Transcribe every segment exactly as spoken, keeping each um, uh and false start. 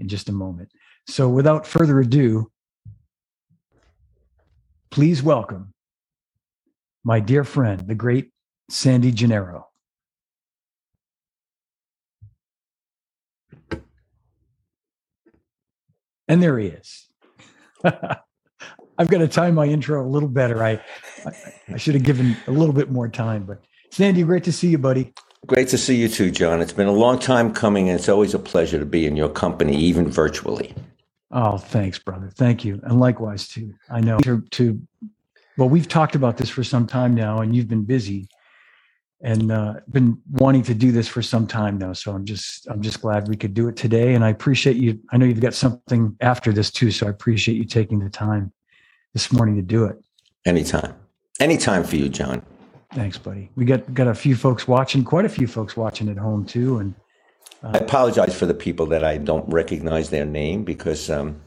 in just a moment. So without further ado, please welcome my dear friend, the great Sandy Gennaro. And there he is. I've got to time my intro a little better. I, I I should have given a little bit more time, but Sandy, great to see you, buddy. Great to see you too, John. It's been a long time coming, and it's always a pleasure to be in your company, even virtually. Oh, thanks, brother. Thank you. And likewise, too. I know. To, to well, we've talked about this for some time now, and you've been busy and uh, been wanting to do this for some time now. So I'm just I'm just glad we could do it today. And I appreciate you. I know you've got something after this, too, so I appreciate you taking the time this morning to do it. Anytime. Anytime for you, John. Thanks, buddy. We got got a few folks watching, quite a few folks watching at home, too. And uh, I apologize for the people that I don't recognize their name because, um,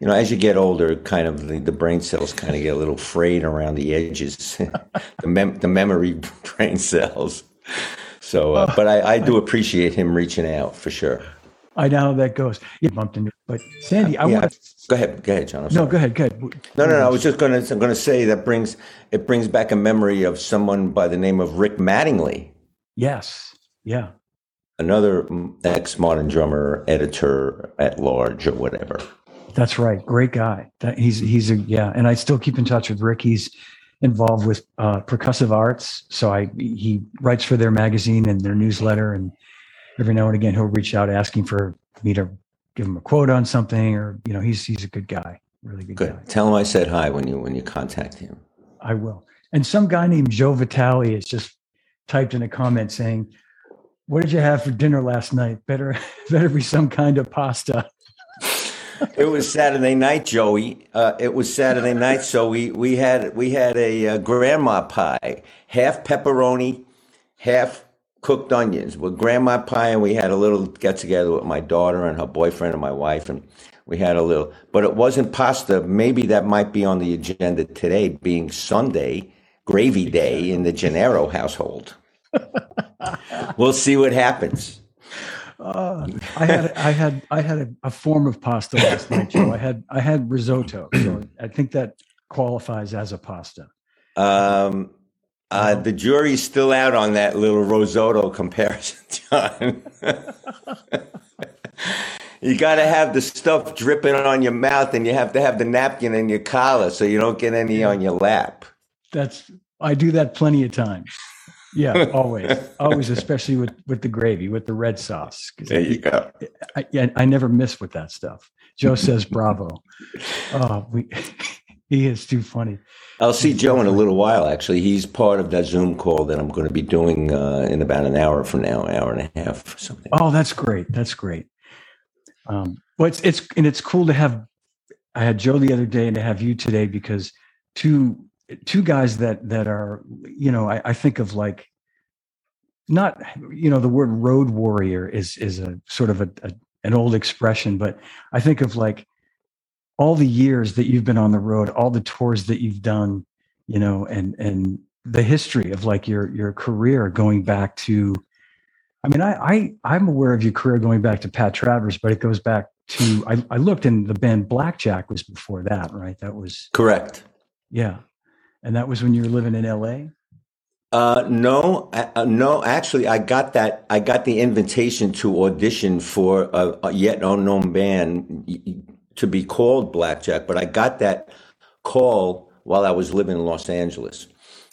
you know, as you get older, kind of the, the brain cells kind of get a little frayed around the edges, the, mem- the memory brain cells. So, uh, oh, but I, I do appreciate him reaching out for sure. I know how that goes. You bumped into, but Sandy, I yeah, want to go ahead. Go ahead, John. No, go ahead. Go ahead. No, no, no. I was just going to. I'm going to say that brings it brings back a memory of someone by the name of Rick Mattingly. Yes. Yeah. Another ex-modern drummer, editor at large, or whatever. That's right. Great guy. That, he's he's a yeah. And I still keep in touch with Rick. He's involved with uh, Percussive Arts, so I he writes for their magazine and their newsletter and. Every now and again, he'll reach out asking for me to give him a quote on something, or you know, he's he's a good guy, really good, good guy. Tell him I said hi when you when you contact him. I will. And some guy named Joe Vitali has just typed in a comment saying, "What did you have for dinner last night? Better better be some kind of pasta." It was Saturday night, Joey. Uh, it was Saturday night, so we we had we had a uh, grandma pie, half pepperoni, half. Cooked onions with grandma pie, and we had a little get together with my daughter and her boyfriend and my wife, and we had a little, but it wasn't pasta. Maybe that might be on the agenda today, being Sunday, gravy day in the Gennaro household. We'll see what happens. Uh, I had I had I had a, a form of pasta last night, Joe. I had I had risotto, so I think that qualifies as a pasta. Um. Uh, the jury's still out on that little risotto comparison, John. You got to have the stuff dripping on your mouth, and you have to have the napkin in your collar so you don't get any on your lap. That's I do that plenty of times. Yeah, always, always, especially with, with the gravy, with the red sauce. There you go. I, I, I never miss with that stuff. Joe says, "Bravo." Oh, we. He is too funny. I'll see Joe in a little while, actually. He's part of that Zoom call that I'm going to be doing uh, in about an hour from now, an hour and a half or something. Oh, that's great. That's great. Um, well, it's, it's, and it's cool to have, I had Joe the other day and to have you today because two two guys that that are, you know, I, I think of like, not, you know, the word road warrior is is a sort of a, a an old expression, but I think of like, all the years that you've been on the road, all the tours that you've done, you know, and, and the history of like your, your career going back to, I mean, I, I, I'm aware of your career going back to Pat Travers, but it goes back to, I, I looked and the band Blackjack was before that, right? That was correct. Yeah. And that was when you were living in L A. Uh, no, uh, no, actually I got that. I got the invitation to audition for a, a yet unknown band to be called Blackjack, but I got that call while I was living in Los Angeles.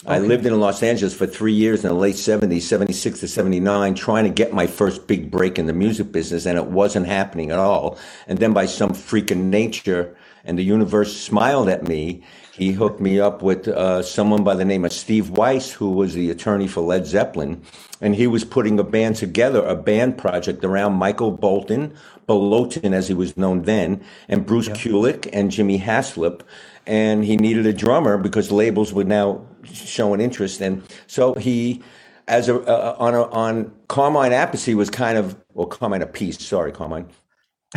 Okay. I lived in Los Angeles for three years in the late seventies, seventy-six to seventy-nine, trying to get my first big break in the music business, and it wasn't happening at all. And then by some freak of nature, and the universe smiled at me, he hooked me up with uh, someone by the name of Steve Weiss, who was the attorney for Led Zeppelin, and he was putting a band together, a band project around Michael Bolton, Bolton as he was known then, and Bruce yeah. Kulick and Jimmy Haslip, and he needed a drummer because labels were now showing interest, and so he, as a uh, on a, on Carmine Apice was kind of, or Carmine Apice, sorry Carmine.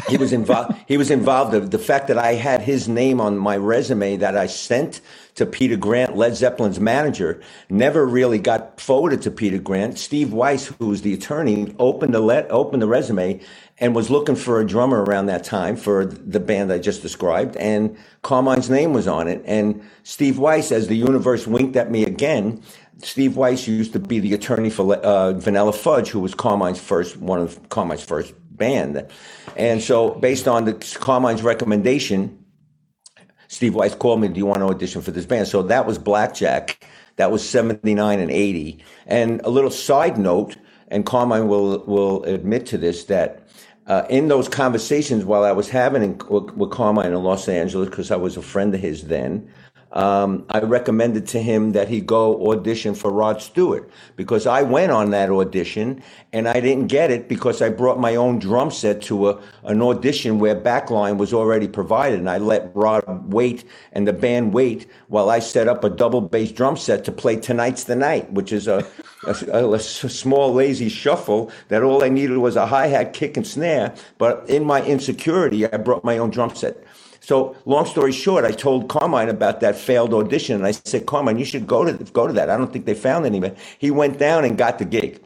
He was involved. He was involved. Of the fact that I had his name on my resume that I sent to Peter Grant, Led Zeppelin's manager, never really got forwarded to Peter Grant. Steve Weiss, who was the attorney, opened the let opened the resume and was looking for a drummer around that time for the band I just described, and Carmine's name was on it. And Steve Weiss, as the universe winked at me again, Steve Weiss used to be the attorney for uh, Vanilla Fudge, who was Carmine's first, one of Carmine's first band. And so based on the Carmine's recommendation, Steve Weiss called me, do you want to audition for this band? So that was Blackjack. That was seventy-nine and eighty. And a little side note, and Carmine will, will admit to this, that uh, in those conversations while I was having in, with, with Carmine in Los Angeles, because I was a friend of his then, um, I recommended to him that he go audition for Rod Stewart, because I went on that audition and I didn't get it because I brought my own drum set to a, an audition where backline was already provided, and I let Rod wait and the band wait while I set up a double bass drum set to play Tonight's the Night, which is a, a, a, a small lazy shuffle that all I needed was a hi-hat, kick, and snare. But in my insecurity, I brought my own drum set. So long story short, I told Carmine about that failed audition, and I said, Carmine, you should go to go to that. I don't think they found anybody. He went down and got the gig.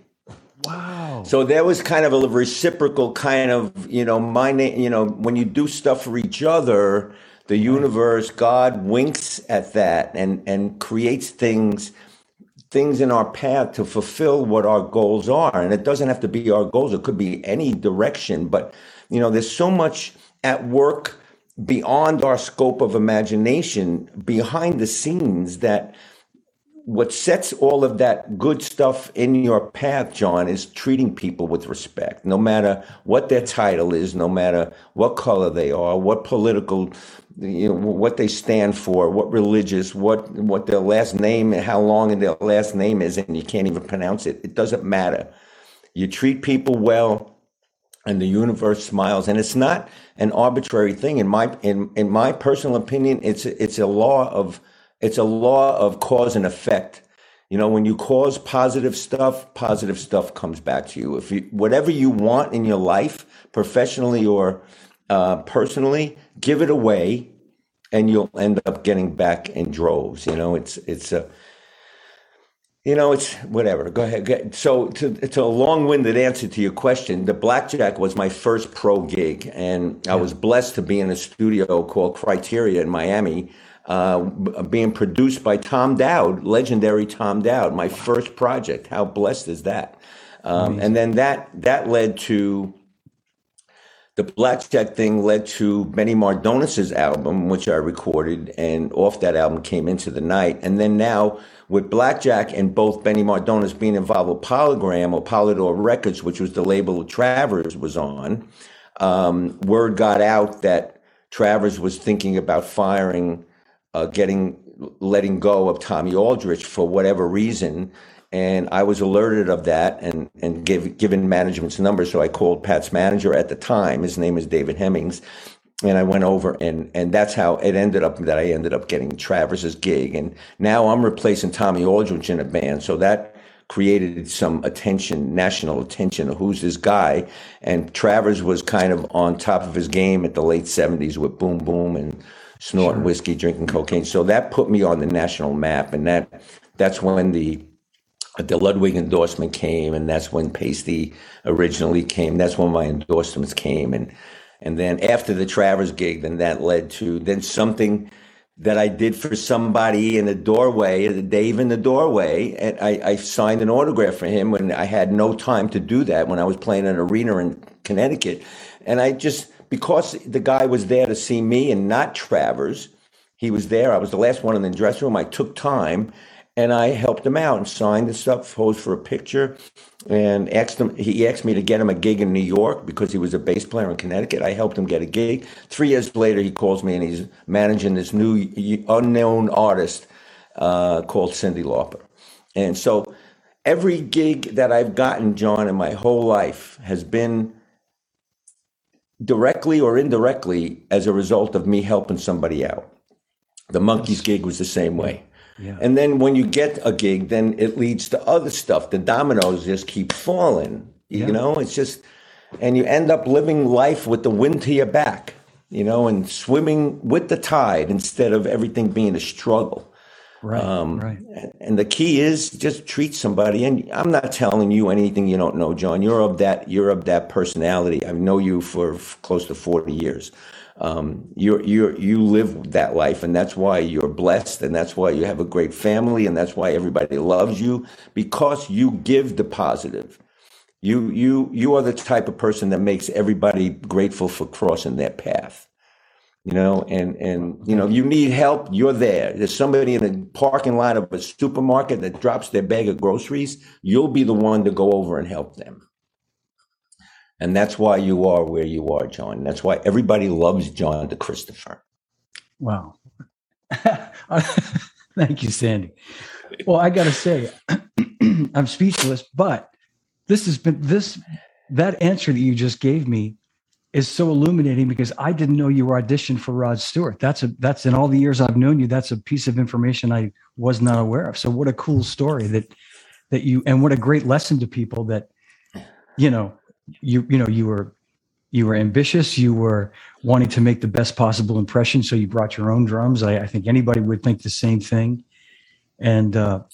Wow. So there was kind of a reciprocal kind of, you know, my name, you know, when you do stuff for each other, the universe, God winks at that and, and creates things, things in our path to fulfill what our goals are. And it doesn't have to be our goals. It could be any direction, but you know, there's so much at work beyond our scope of imagination, behind the scenes, that what sets all of that good stuff in your path, John, is treating people with respect, no matter what their title is, no matter what color they are, what political, you know, what they stand for, what religious, what what their last name and how long their last name is, and you can't even pronounce it. It doesn't matter. You treat people well, and the universe smiles. And it's not an arbitrary thing. In my in, in my personal opinion, it's it's a law of it's a law of cause and effect. You know, when you cause positive stuff, positive stuff comes back to you. If you, whatever you want in your life, professionally or uh, personally, give it away, and you'll end up getting back in droves. You know, it's it's a. You know, it's whatever. Go ahead. So to, it's a long-winded answer to your question. The Blackjack was my first pro gig, and yeah. I was blessed to be in a studio called Criteria in Miami, uh, being produced by Tom Dowd, legendary Tom Dowd, my first project. How blessed is that? Um, and then that that led to, the Blackjack thing led to Benny Mardones' album, which I recorded, and off that album came Into the Night. And then now, with Blackjack and both Benny Mardones being involved with Polygram or Polydor Records, which was the label Travers was on, um, word got out that Travers was thinking about firing, uh, getting, letting go of Tommy Aldridge for whatever reason. And I was alerted of that and, and give, given management's number. So I called Pat's manager at the time. His name is David Hemmings. And I went over, and, and that's how it ended up that I ended up getting Travers's gig. And now I'm replacing Tommy Aldridge in a band. So that created some attention, national attention of who's this guy. And Travers was kind of on top of his game at the late seventies with Boom Boom and snorting sure. whiskey, drinking cocaine. So that put me on the national map. And that that's when the the Ludwig endorsement came. And that's when Pasty originally came. That's when my endorsements came. And And then after the Travers gig, then that led to then something that I did for somebody in the doorway, Dave in the doorway. And I, I signed an autograph for him when I had no time to do that, when I was playing an arena in Connecticut. And I just, because the guy was there to see me and not Travers, he was there. I was the last one in the dressing room. I took time and I helped him out and signed the stuff, posed for a picture. And asked him, he asked me to get him a gig in New York because he was a bass player in Connecticut. I helped him get a gig. Three years later, he calls me and he's managing this new unknown artist uh, called Cyndi Lauper. And so every gig that I've gotten, John, in my whole life has been directly or indirectly as a result of me helping somebody out. The Monkees gig was the same way. Yeah. And then when you get a gig, then it leads to other stuff. The dominoes just keep falling, you yeah. know, it's just, and you end up living life with the wind to your back, you know, and swimming with the tide instead of everything being a struggle. Right, um, right. And the key is just treat somebody. And I'm not telling you anything you don't know, John. You're of that. You're of that personality. I know you for f- close to forty years. Um, you you you live that life, and that's why you're blessed, and that's why you have a great family, and that's why everybody loves you, because you give the positive. You you you are the type of person that makes everybody grateful for crossing their path. You know, and, and, you know, you need help, you're there. There's somebody in the parking lot of a supermarket that drops their bag of groceries. You'll be the one to go over and help them. And that's why you are where you are, John. That's why everybody loves John DeChristopher. Wow. Thank you, Sandy. Well, I got to say, I'm speechless, but this has been this, that answer that you just gave me is so illuminating, because I didn't know you were auditioned for Rod Stewart. That's a, that's in all the years I've known you, that's a piece of information I was not aware of. So what a cool story that, that you, and what a great lesson to people that, you know, you, you know, you were, you were ambitious, you were wanting to make the best possible impression. So you brought your own drums. I, I think anybody would think the same thing, and uh,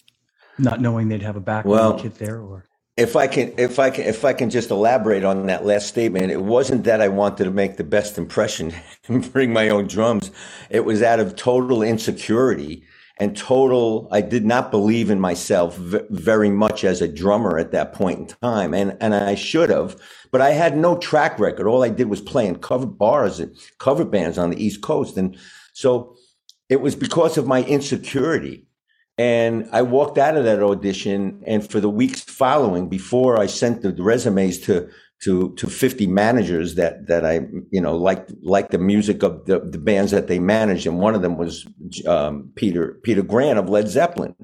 not knowing they'd have a background well, kit there or. If I can, if I can, if I can just elaborate on that last statement, it wasn't that I wanted to make the best impression and bring my own drums. It was out of total insecurity and total, I did not believe in myself v- very much as a drummer at that point in time. And, and I should have, but I had no track record. All I did was play in cover bars and cover bands on the East Coast. And so it was because of my insecurity. And I walked out of that audition, and for the weeks following, before I sent the resumes to to to fifty managers that that I you know liked liked the music of the, the bands that they managed, and one of them was um, Peter Peter Grant of Led Zeppelin.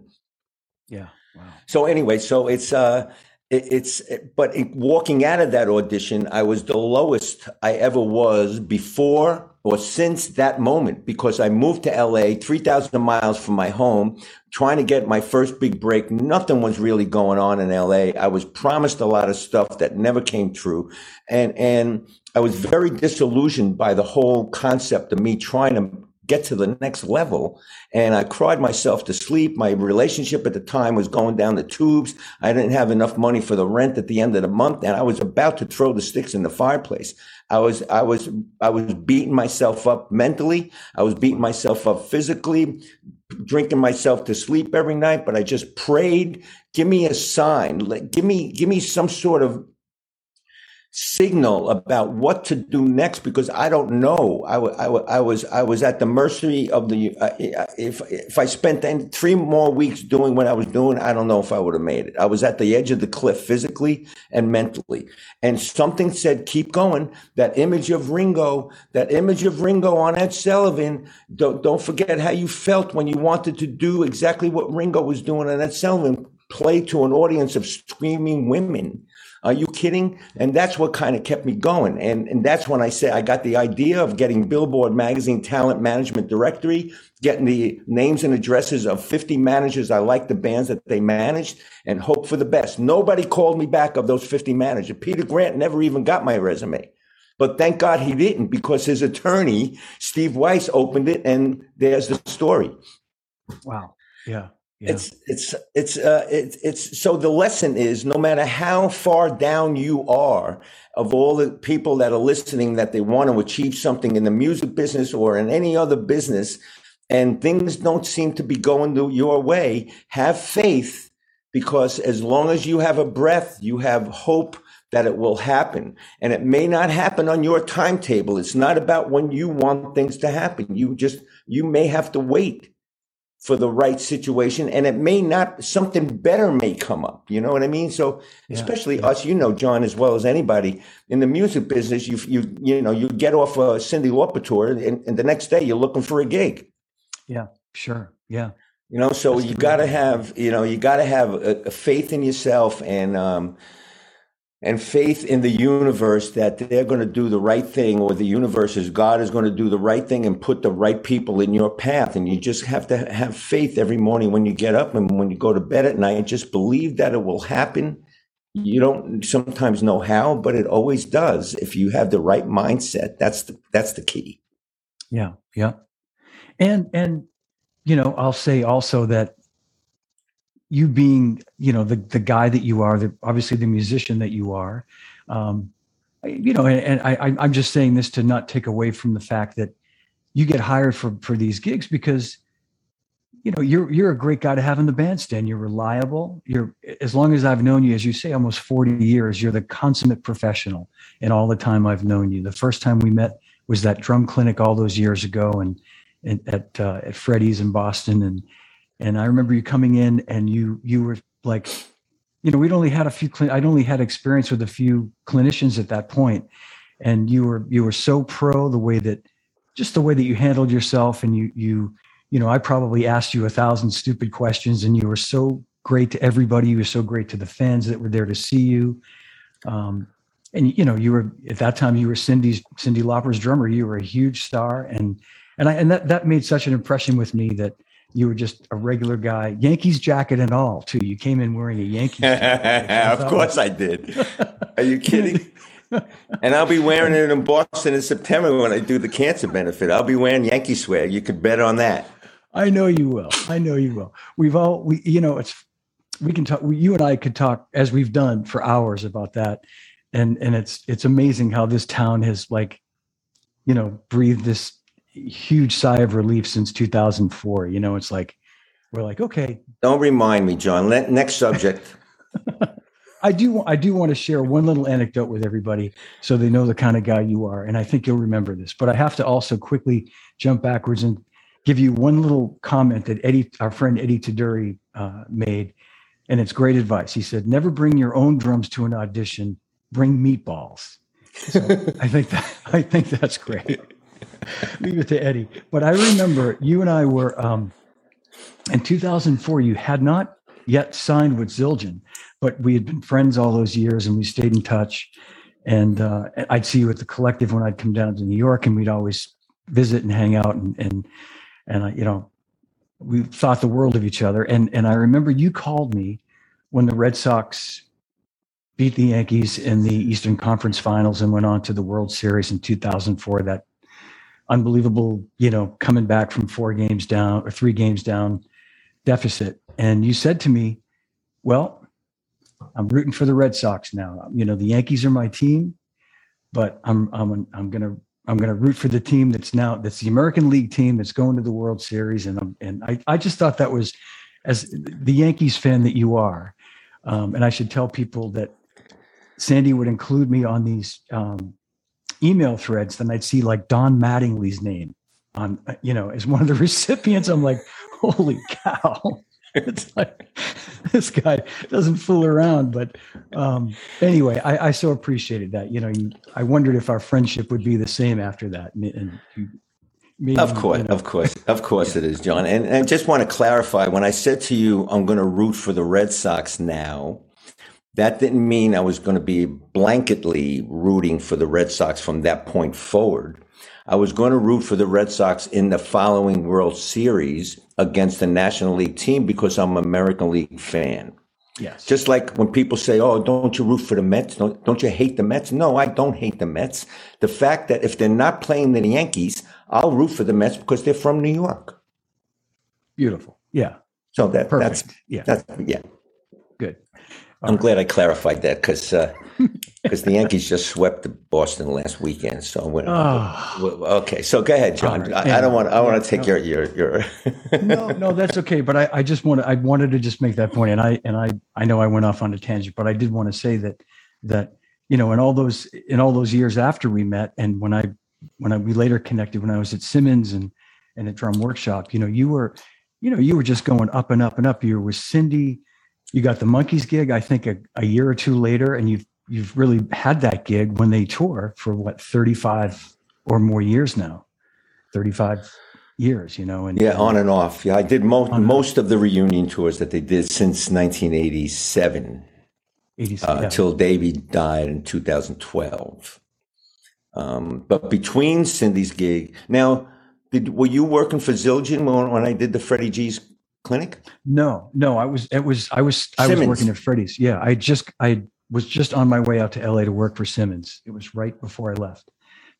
Yeah. Wow. So anyway, so it's uh it, it's it, but it, walking out of that audition, I was the lowest I ever was before or since that moment, because I moved to L A, three thousand miles from my home, trying to get my first big break. Nothing was really going on in L A. I was promised a lot of stuff that never came true. And, and I was very disillusioned by the whole concept of me trying to get to the next level. And I cried myself to sleep. My relationship at the time was going down the tubes. I didn't have enough money for the rent at the end of the month. And I was about to throw the sticks in the fireplace. I was, I was, I was beating myself up mentally. I was beating myself up physically, drinking myself to sleep every night. But I just prayed, give me a sign, like, give me, give me some sort of signal about what to do next, because I don't know. I, w- I, w- I was I was at the mercy of the uh, if if I spent three more weeks doing what I was doing, I don't know if I would have made it. I was at the edge of the cliff physically and mentally. And something said, keep going. That image of Ringo, that image of Ringo on Ed Sullivan. Don't, don't forget how you felt when you wanted to do exactly what Ringo was doing on Ed Sullivan, play to an audience of screaming women. Are you kidding? And that's what kind of kept me going. And and that's when I said I got the idea of getting Billboard Magazine Talent Management Directory, getting the names and addresses of fifty managers. I liked the bands that they managed, and hope for the best. Nobody called me back of those fifty managers. Peter Grant never even got my resume. But thank God he didn't, because his attorney, Steve Weiss, opened it, and there's the story. Wow. Yeah. Yeah. It's, it's, it's, uh, it's, it's, so the lesson is, no matter how far down you are, of all the people that are listening, that they want to achieve something in the music business or in any other business, and things don't seem to be going your way, have faith, because as long as you have a breath, you have hope that it will happen. And it may not happen on your timetable. It's not about when you want things to happen. You just, you may have to wait for the right situation, and it may not, something better may come up. You know what I mean? So yeah, especially yeah. us, you know, John, as well as anybody in the music business, you, you, you know, you get off a Cyndi Lauper tour, and, and the next day you're looking for a gig. Yeah, sure. Yeah. You know, so That's you gotta idea. have, you know, you gotta have a, a faith in yourself, and, um, and faith in the universe that they're going to do the right thing, or the universe is God is going to do the right thing and put the right people in your path. And you just have to have faith every morning when you get up, and when you go to bed at night, just believe that it will happen. You don't sometimes know how, but it always does. If you have the right mindset, that's the, that's the key. Yeah. Yeah. And, and, you know, I'll say also that you being, you know, the, the guy that you are, the, obviously the musician that you are, um, you know, and, and I, I'm just saying this to not take away from the fact that you get hired for, for these gigs because, you know, you're, you're a great guy to have in the bandstand. You're reliable. You're, as long as I've known you, as you say, almost forty years, you're the consummate professional in all the time I've known you. The first time we met was that drum clinic all those years ago and, and at, uh, at Freddy's in Boston. And, and I remember you coming in and you, you were like, you know, we'd only had a few, cl- I'd only had experience with a few clinicians at that point. And you were, you were so pro the way that, just the way that you handled yourself. And you, you, you know, I probably asked you a thousand stupid questions and you were so great to everybody. You were so great to the fans that were there to see you. Um, and you know, you were, at that time you were Cindy's, Cyndi Lauper's drummer. You were a huge star. And, and I, and that, that made such an impression with me that, you were just a regular guy, Yankees jacket and all, too. You came in wearing a Yankees jacket. Of course I did. Are you kidding? And I'll be wearing it in Boston in September when I do the cancer benefit. I'll be wearing Yankee swag. You could bet on that. I know you will. I know you will. We've all, we, you know, it's, we can talk, we, you and I could talk as we've done for hours about that. And, and it's, it's amazing how this town has like, you know, breathed this huge sigh of relief since two thousand four. You know, it's like, we're like, okay. Don't remind me, John. Let, next subject. I do I do want to share one little anecdote with everybody so they know the kind of guy you are. And I think you'll remember this. But I have to also quickly jump backwards and give you one little comment that Eddie, our friend Eddie Tuduri uh, made. And it's great advice. He said, never bring your own drums to an audition. Bring meatballs. So I think that I think that's great. Leave it to Eddie. But I remember you and I were, um, in two thousand four, you had not yet signed with Zildjian, but we had been friends all those years and we stayed in touch. And uh, I'd see you at the Collective when I'd come down to New York and we'd always visit and hang out. And, and, and I, you know, we thought the world of each other. And, and I remember you called me when the Red Sox beat the Yankees in the Eastern Conference Finals and went on to the World Series in two thousand four, that unbelievable, you know, coming back from four games down or three games down deficit. And you said to me, well, I'm rooting for the Red Sox now. You know, the Yankees are my team, but I'm, I'm, I'm going to, I'm going to root for the team that's now, that's the American League team that's going to the World Series. And I'm, and I, I just thought that was, as the Yankees fan that you are. Um, and I should tell people that Sandy would include me on these, um, email threads, then I'd see like Don Mattingly's name on, you know, as one of the recipients. I'm like, holy cow. It's like, this guy doesn't fool around. But um, anyway, I, I so appreciated that. You know, you, I wondered if our friendship would be the same after that. And, and maybe, of course, you know. of course, of course yeah. It is, John. And, and I just want to clarify, when I said to you, I'm going to root for the Red Sox now, that didn't mean I was going to be blanketly rooting for the Red Sox from that point forward. I was going to root for the Red Sox in the following World Series against the National League team because I'm an American League fan. Yes. Just like when people say, oh, don't you root for the Mets? Don't, don't you hate the Mets? No, I don't hate the Mets. The fact that if they're not playing the Yankees, I'll root for the Mets because they're from New York. Beautiful. Yeah. So that, that's, yeah. that's, yeah. Good. I'm glad I clarified that because uh, the Yankees just swept Boston last weekend. So I'm gonna, oh. okay, so go ahead, John. Right. I, I don't want. I want to take no. your your. your no, no, that's okay. But I, I just want. I wanted to just make that point, and I and I, I know I went off on a tangent, but I did want to say that that you know, in all those in all those years after we met, and when I when I we later connected when I was at Simmons and and at Drum Workshop, you know, you were you know you were just going up and up and up. You were with Cindy. You got the Monkees gig, I think, a, a year or two later, and you've you've really had that gig when they tour for what thirty-five or more years now, thirty-five years, you know. And yeah, on and off. Yeah, I did most most of the reunion tours that they did since nineteen eighty-seven, uh, yeah. till Davey died in two thousand twelve. Um, but between Cindy's gig, now, did were you working for Zildjian when, when I did the Freddie G's clinic? No, no, I was, it was, I was, I Simmons. was working at Freddy's. Yeah. I just, I was just on my way out to L A to work for Simmons. It was right before I left.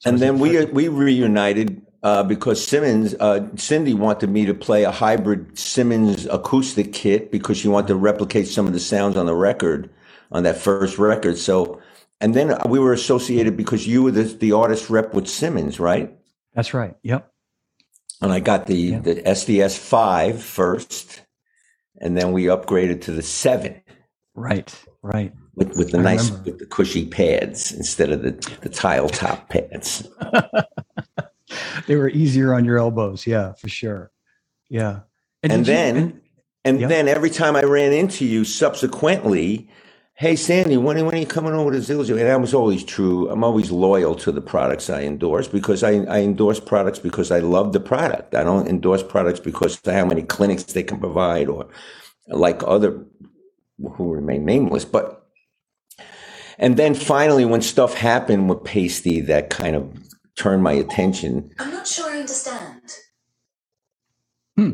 So and I then we, we reunited uh, because Simmons, uh, Cyndi wanted me to play a hybrid Simmons acoustic kit because she wanted to replicate some of the sounds on the record, on that first record. So, and then we were associated because you were the, the artist rep with Simmons, right? That's right. Yep. And I got the, yeah. the S D S five first, and then we upgraded to the seven. Right, right. With with the I nice, remember. with the cushy pads instead of the, the tile top pads. They were easier on your elbows. Yeah, for sure. Yeah. And, and then, you, and, and yeah. then every time I ran into you subsequently, hey, Sandy, when, when are you coming over to Zildjian? And that was always true. I'm always loyal to the products I endorse because I, I endorse products because I love the product. I don't endorse products because of how many clinics they can provide or like other who remain nameless. But and then finally, when stuff happened with Pasty, that kind of turned my attention. I'm not sure I understand. Hmm.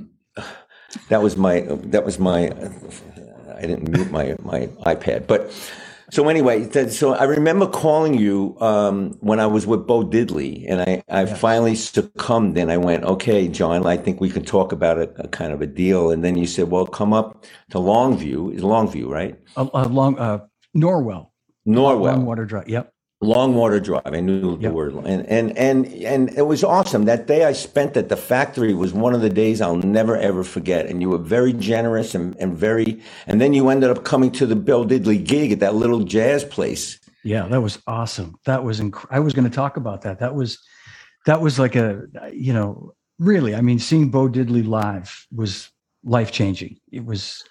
That was my, that was my, I didn't mute my, my iPad. But so anyway, that, so I remember calling you um, when I was with Bo Diddley, and I, I yeah. finally succumbed and I went, okay, John, I think we can talk about a, a kind of a deal. And then you said, well, come up to Longview. Is Longview, right? Uh, uh, long, uh, Norwell. Norwell. Longwater Drive. Yep. Longwater Drive. I knew the yep. word. And, and, and, and it was awesome. That day I spent at the factory was one of the days I'll never, ever forget. And you were very generous and, and very, and then you ended up coming to the Bo Diddley gig at that little jazz place. Yeah, that was awesome. That was, inc- I was going to talk about that. That was, that was like a, you know, really, I mean, seeing Bo Diddley live was life-changing. It was,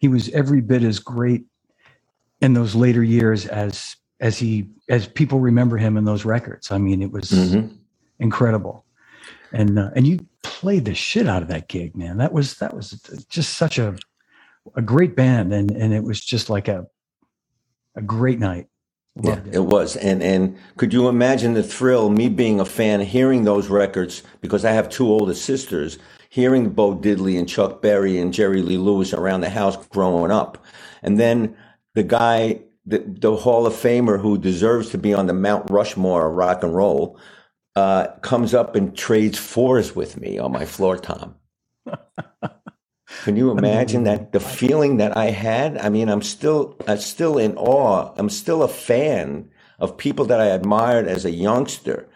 he was every bit as great in those later years as, as he, as people remember him in those records. I mean, it was mm-hmm. incredible. And, uh, and you played the shit out of that gig, man. That was, that was just such a, a great band. And, and it was just like a, a great night. Yeah, it. it was. And, and could you imagine the thrill, me being a fan, hearing those records, because I have two older sisters, hearing Bo Diddley and Chuck Berry and Jerry Lee Lewis around the house growing up. And then the guy, the, the Hall of Famer who deserves to be on the Mount Rushmore of rock and roll, uh, comes up and trades fours with me on my floor tom. Can you imagine that? The feeling that I had? I mean, I'm still, I'm still in awe. I'm still a fan of people that I admired as a youngster.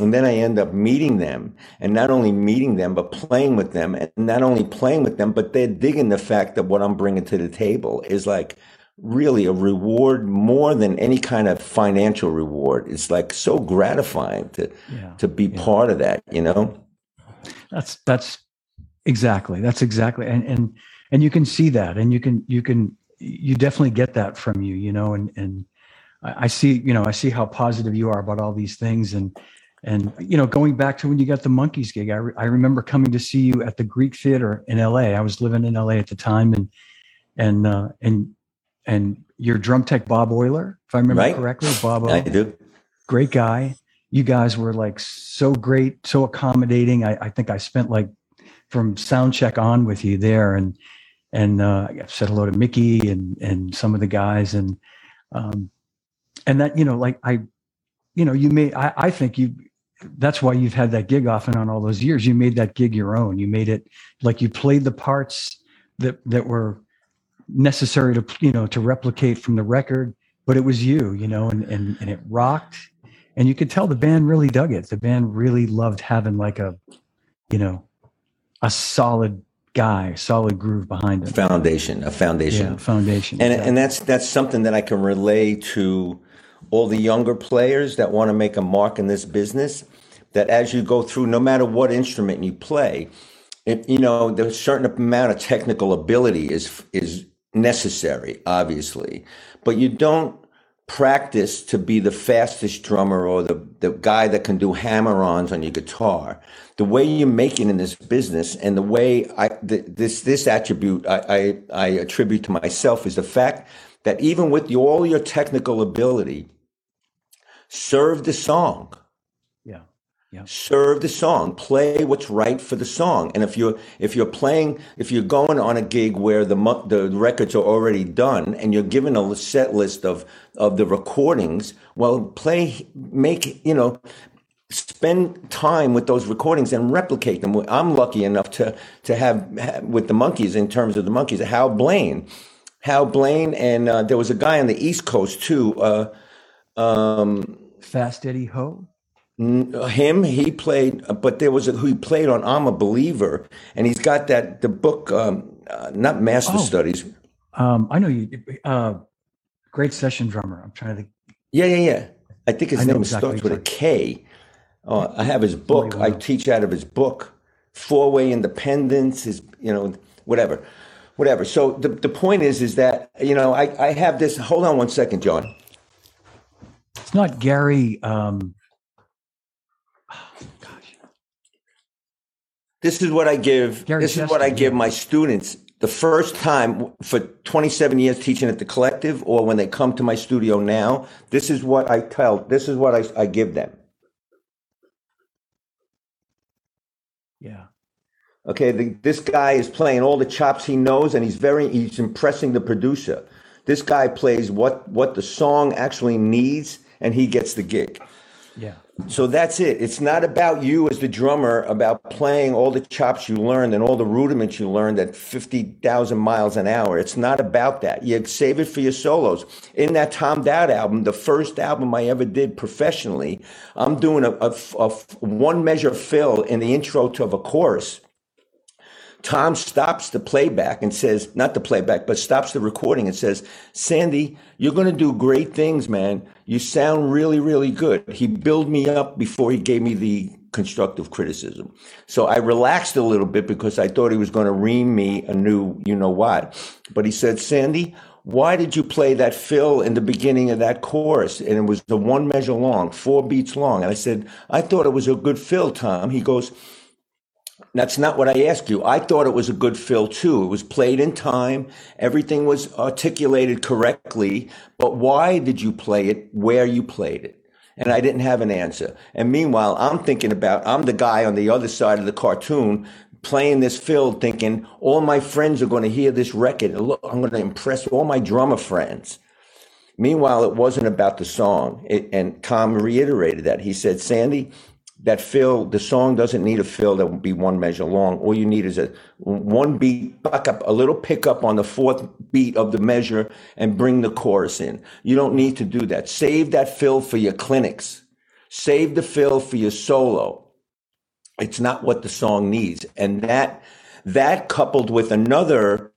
And then I end up meeting them, and not only meeting them, but playing with them, and not only playing with them, but they're digging the fact that what I'm bringing to the table is like, really a reward more than any kind of financial reward. It's like so gratifying to yeah, to be yeah. part of that, you know? That's that's exactly. That's exactly. And and and you can see that, and you can you can you definitely get that from you, you know, and and I see, you know, I see how positive you are about all these things. And and you know, going back to when you got the Monkees gig, I re- I remember coming to see you at the Greek Theater in L A. I was living in L A at the time, and and uh and And your drum tech, Bob Euler, if I remember right. correctly, Bob Euler, I do. Great guy. You guys were like so great, so accommodating. I, I think I spent like from sound check on with you there, and and uh, I said hello to Mickey and and some of the guys, and um, and that you know like I, you know you made I, I think you that's why you've had that gig off and on all those years. You made that gig your own. You made it like you played the parts that that were necessary to you know to replicate from the record, but it was you you know and, and and it rocked, and you could tell the band really dug it. The band really loved having like a you know a solid guy, solid groove behind it. Foundation, a foundation, yeah, foundation, and exactly. and that's that's something that I can relay to all the younger players that want to make a mark in this business. That as you go through, no matter what instrument you play, it, you know there's a certain amount of technical ability is is. necessary, obviously, but you don't practice to be the fastest drummer or the, the guy that can do hammer-ons on your guitar. The way you make it in this business, and the way I the, this this attribute I, I I attribute to myself, is the fact that even with your, all your technical ability, serve the song. Yeah. Yeah. Serve the song, play what's right for the song. And if you're if you're playing, if you're going on a gig where the the records are already done and you're given a set list of of the recordings, well, play, make, you know, spend time with those recordings and replicate them. I'm lucky enough to to have with the Monkees, in terms of the Monkees, Hal Blaine. Hal Blaine, and uh, there was a guy on the East Coast too. Uh, um, Fast Eddie Ho? Him, he played, but there was a, who he played on I'm a Believer, and he's got that, the book, um, uh, not Master oh, Studies. Um, I know you, uh, great session drummer. I'm trying to think. Yeah, yeah, yeah. I think his I name exactly starts with a K. Uh, I have his book. I teach out of his book, Four-Way Independence, his, you know, whatever, whatever. So the, the point is, is that, you know, I, I have this, hold on one second, John. It's not Gary. Um, oh, gosh. This is what I give. Gary this Chester, is what I give yeah. my students the first time for twenty-seven years teaching at the Collective, or when they come to my studio now. This is what I tell. This is what I, I give them. Yeah. Okay. The, this guy is playing all the chops he knows, and he's very, he's impressing the producer. This guy plays what, what the song actually needs, and he gets the gig. Yeah. So that's it. It's not about you as the drummer, about playing all the chops you learned and all the rudiments you learned at fifty thousand miles an hour. It's not about that. You save it for your solos. In that Tom Dowd album, the first album I ever did professionally, I'm doing a, a, a one measure fill in the intro to a chorus. Tom stops the playback and says, not the playback, but stops the recording and says, Sandy, you're going to do great things, man. You sound really, really good. He built me up before he gave me the constructive criticism. So I relaxed a little bit because I thought he was going to ream me a new, you know what. But he said, Sandy, why did you play that fill in the beginning of that chorus? And it was the one measure long, four beats long. And I said, I thought it was a good fill, Tom. He goes, that's not what I asked you. I thought it was a good fill too. It was played in time. Everything was articulated correctly. But why did you play it where you played it? And I didn't have an answer. And meanwhile, I'm thinking about, I'm the guy on the other side of the cartoon playing this fill thinking, all my friends are going to hear this record. Look, I'm going to impress all my drummer friends. Meanwhile, it wasn't about the song. It, and Tom reiterated that. He said, Sandy, that fill, the song doesn't need a fill that will be one measure long. All you need is a one beat, buck up, a little pickup on the fourth beat of the measure and bring the chorus in. You don't need to do that. Save that fill for your clinics. Save the fill for your solo. It's not what the song needs. And that, that coupled with another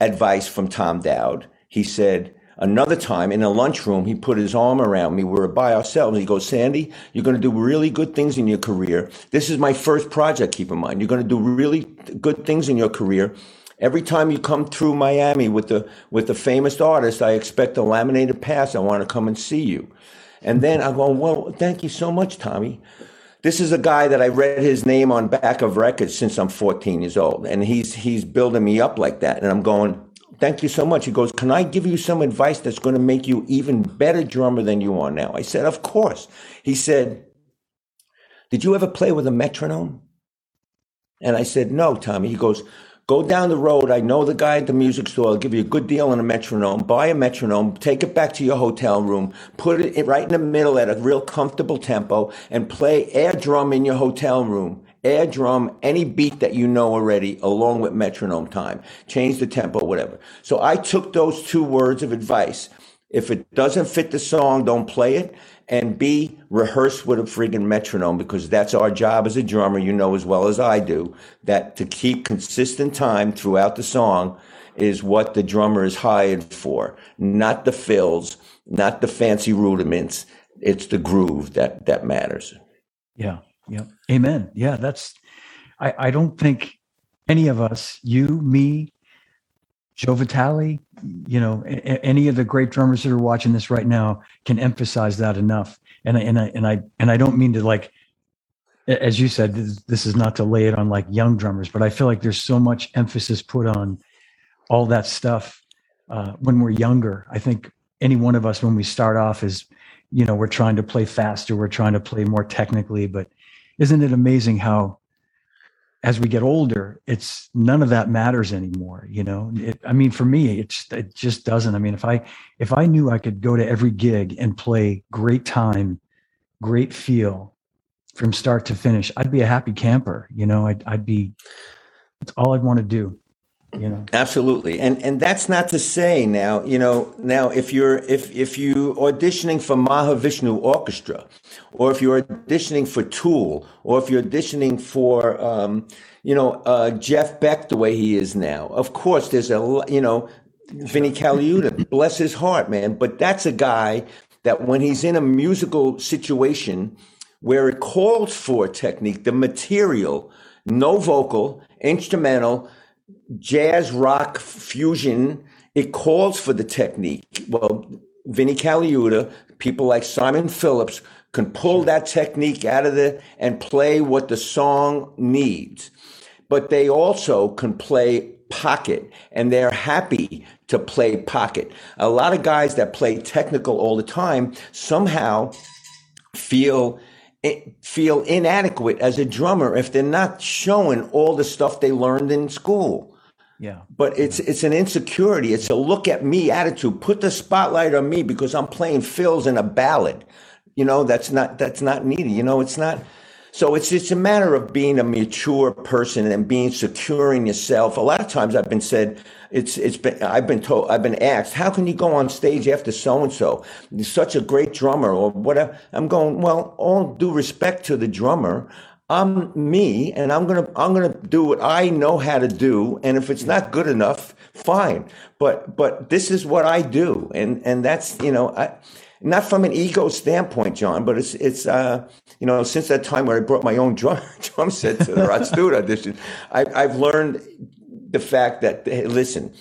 advice from Tom Dowd, he said, another time in a lunchroom, he put his arm around me. We were by ourselves. He goes, Sandy, you're going to do really good things in your career. This is my first project, keep in mind. You're going to do really good things in your career. Every time you come through Miami with the with the famous artist, I expect a laminated pass. I want to come and see you. And then I go, well, thank you so much, Tommy. This is a guy that I read his name on back of records since I'm fourteen years old. And he's he's building me up like that. And I'm going, thank you so much. He goes, can I give you some advice that's going to make you even better drummer than you are now? I said, of course. He said, did you ever play with a metronome? And I said, no, Tommy. He goes, go down the road. I know the guy at the music store. I'll give you a good deal on a metronome. Buy a metronome. Take it back to your hotel room. Put it right in the middle at a real comfortable tempo and play air drum in your hotel room. Air drum, any beat that you know already, along with metronome time. Change the tempo, whatever. So I took those two words of advice. If it doesn't fit the song, don't play it. And B, rehearse with a friggin' metronome, because that's our job as a drummer, you know as well as I do, that to keep consistent time throughout the song is what the drummer is hired for. Not the fills, not the fancy rudiments. It's the groove that, that matters. Yeah. Yeah. Amen. Yeah. That's, I, I don't think any of us, you, me, Joe Vitali, you know, a, any of the great drummers that are watching this right now can emphasize that enough. And I, and I, and I, and I don't mean to, like, as you said, this, this is not to lay it on like young drummers, but I feel like there's so much emphasis put on all that stuff uh, when we're younger. I think any one of us, when we start off is, you know, we're trying to play faster, we're trying to play more technically, but isn't it amazing how, as we get older, it's none of that matters anymore. You know, it, I mean, for me, it's, it just doesn't. I mean, if I, if I knew I could go to every gig and play great time, great feel, from start to finish, I'd be a happy camper. You know, I'd, I'd be, it's all I'd want to do, you know? Absolutely. And, and that's not to say now, you know, now if you're, if, if you auditioning for Mahavishnu Orchestra, or if you're auditioning for Tool, or if you're auditioning for, um, you know, uh, Jeff Beck, the way he is now, of course there's a, you know, Vinnie Caliuta, bless his heart, man. But that's a guy that when he's in a musical situation, where it calls for technique, the material, no vocal, instrumental, jazz, rock, fusion, it calls for the technique. Well, Vinnie Caliuta, people like Simon Phillips can pull that technique out of the and play what the song needs. But they also can play pocket, and they're happy to play pocket. A lot of guys that play technical all the time somehow feel... feel inadequate as a drummer if they're not showing all the stuff they learned in school. Yeah. But it's it's an insecurity. It's a look at me attitude. Put the spotlight on me because I'm playing fills in a ballad. You know, that's not that's not needed. You know, it's not. So it's it's a matter of being a mature person and being secure in yourself. A lot of times I've been said, it's it's been I've been told I've been asked, how can you go on stage after so and so? You're such a great drummer or whatever. I'm going, well, all due respect to the drummer, I'm me and I'm gonna I'm gonna do what I know how to do. And if it's not good enough, fine. But but this is what I do, and and that's you know I. Not from an ego standpoint, John, but it's, it's uh, you know, since that time where I brought my own drum, drum set to the Rod Stewart audition, I, I've learned the fact that, hey, listen,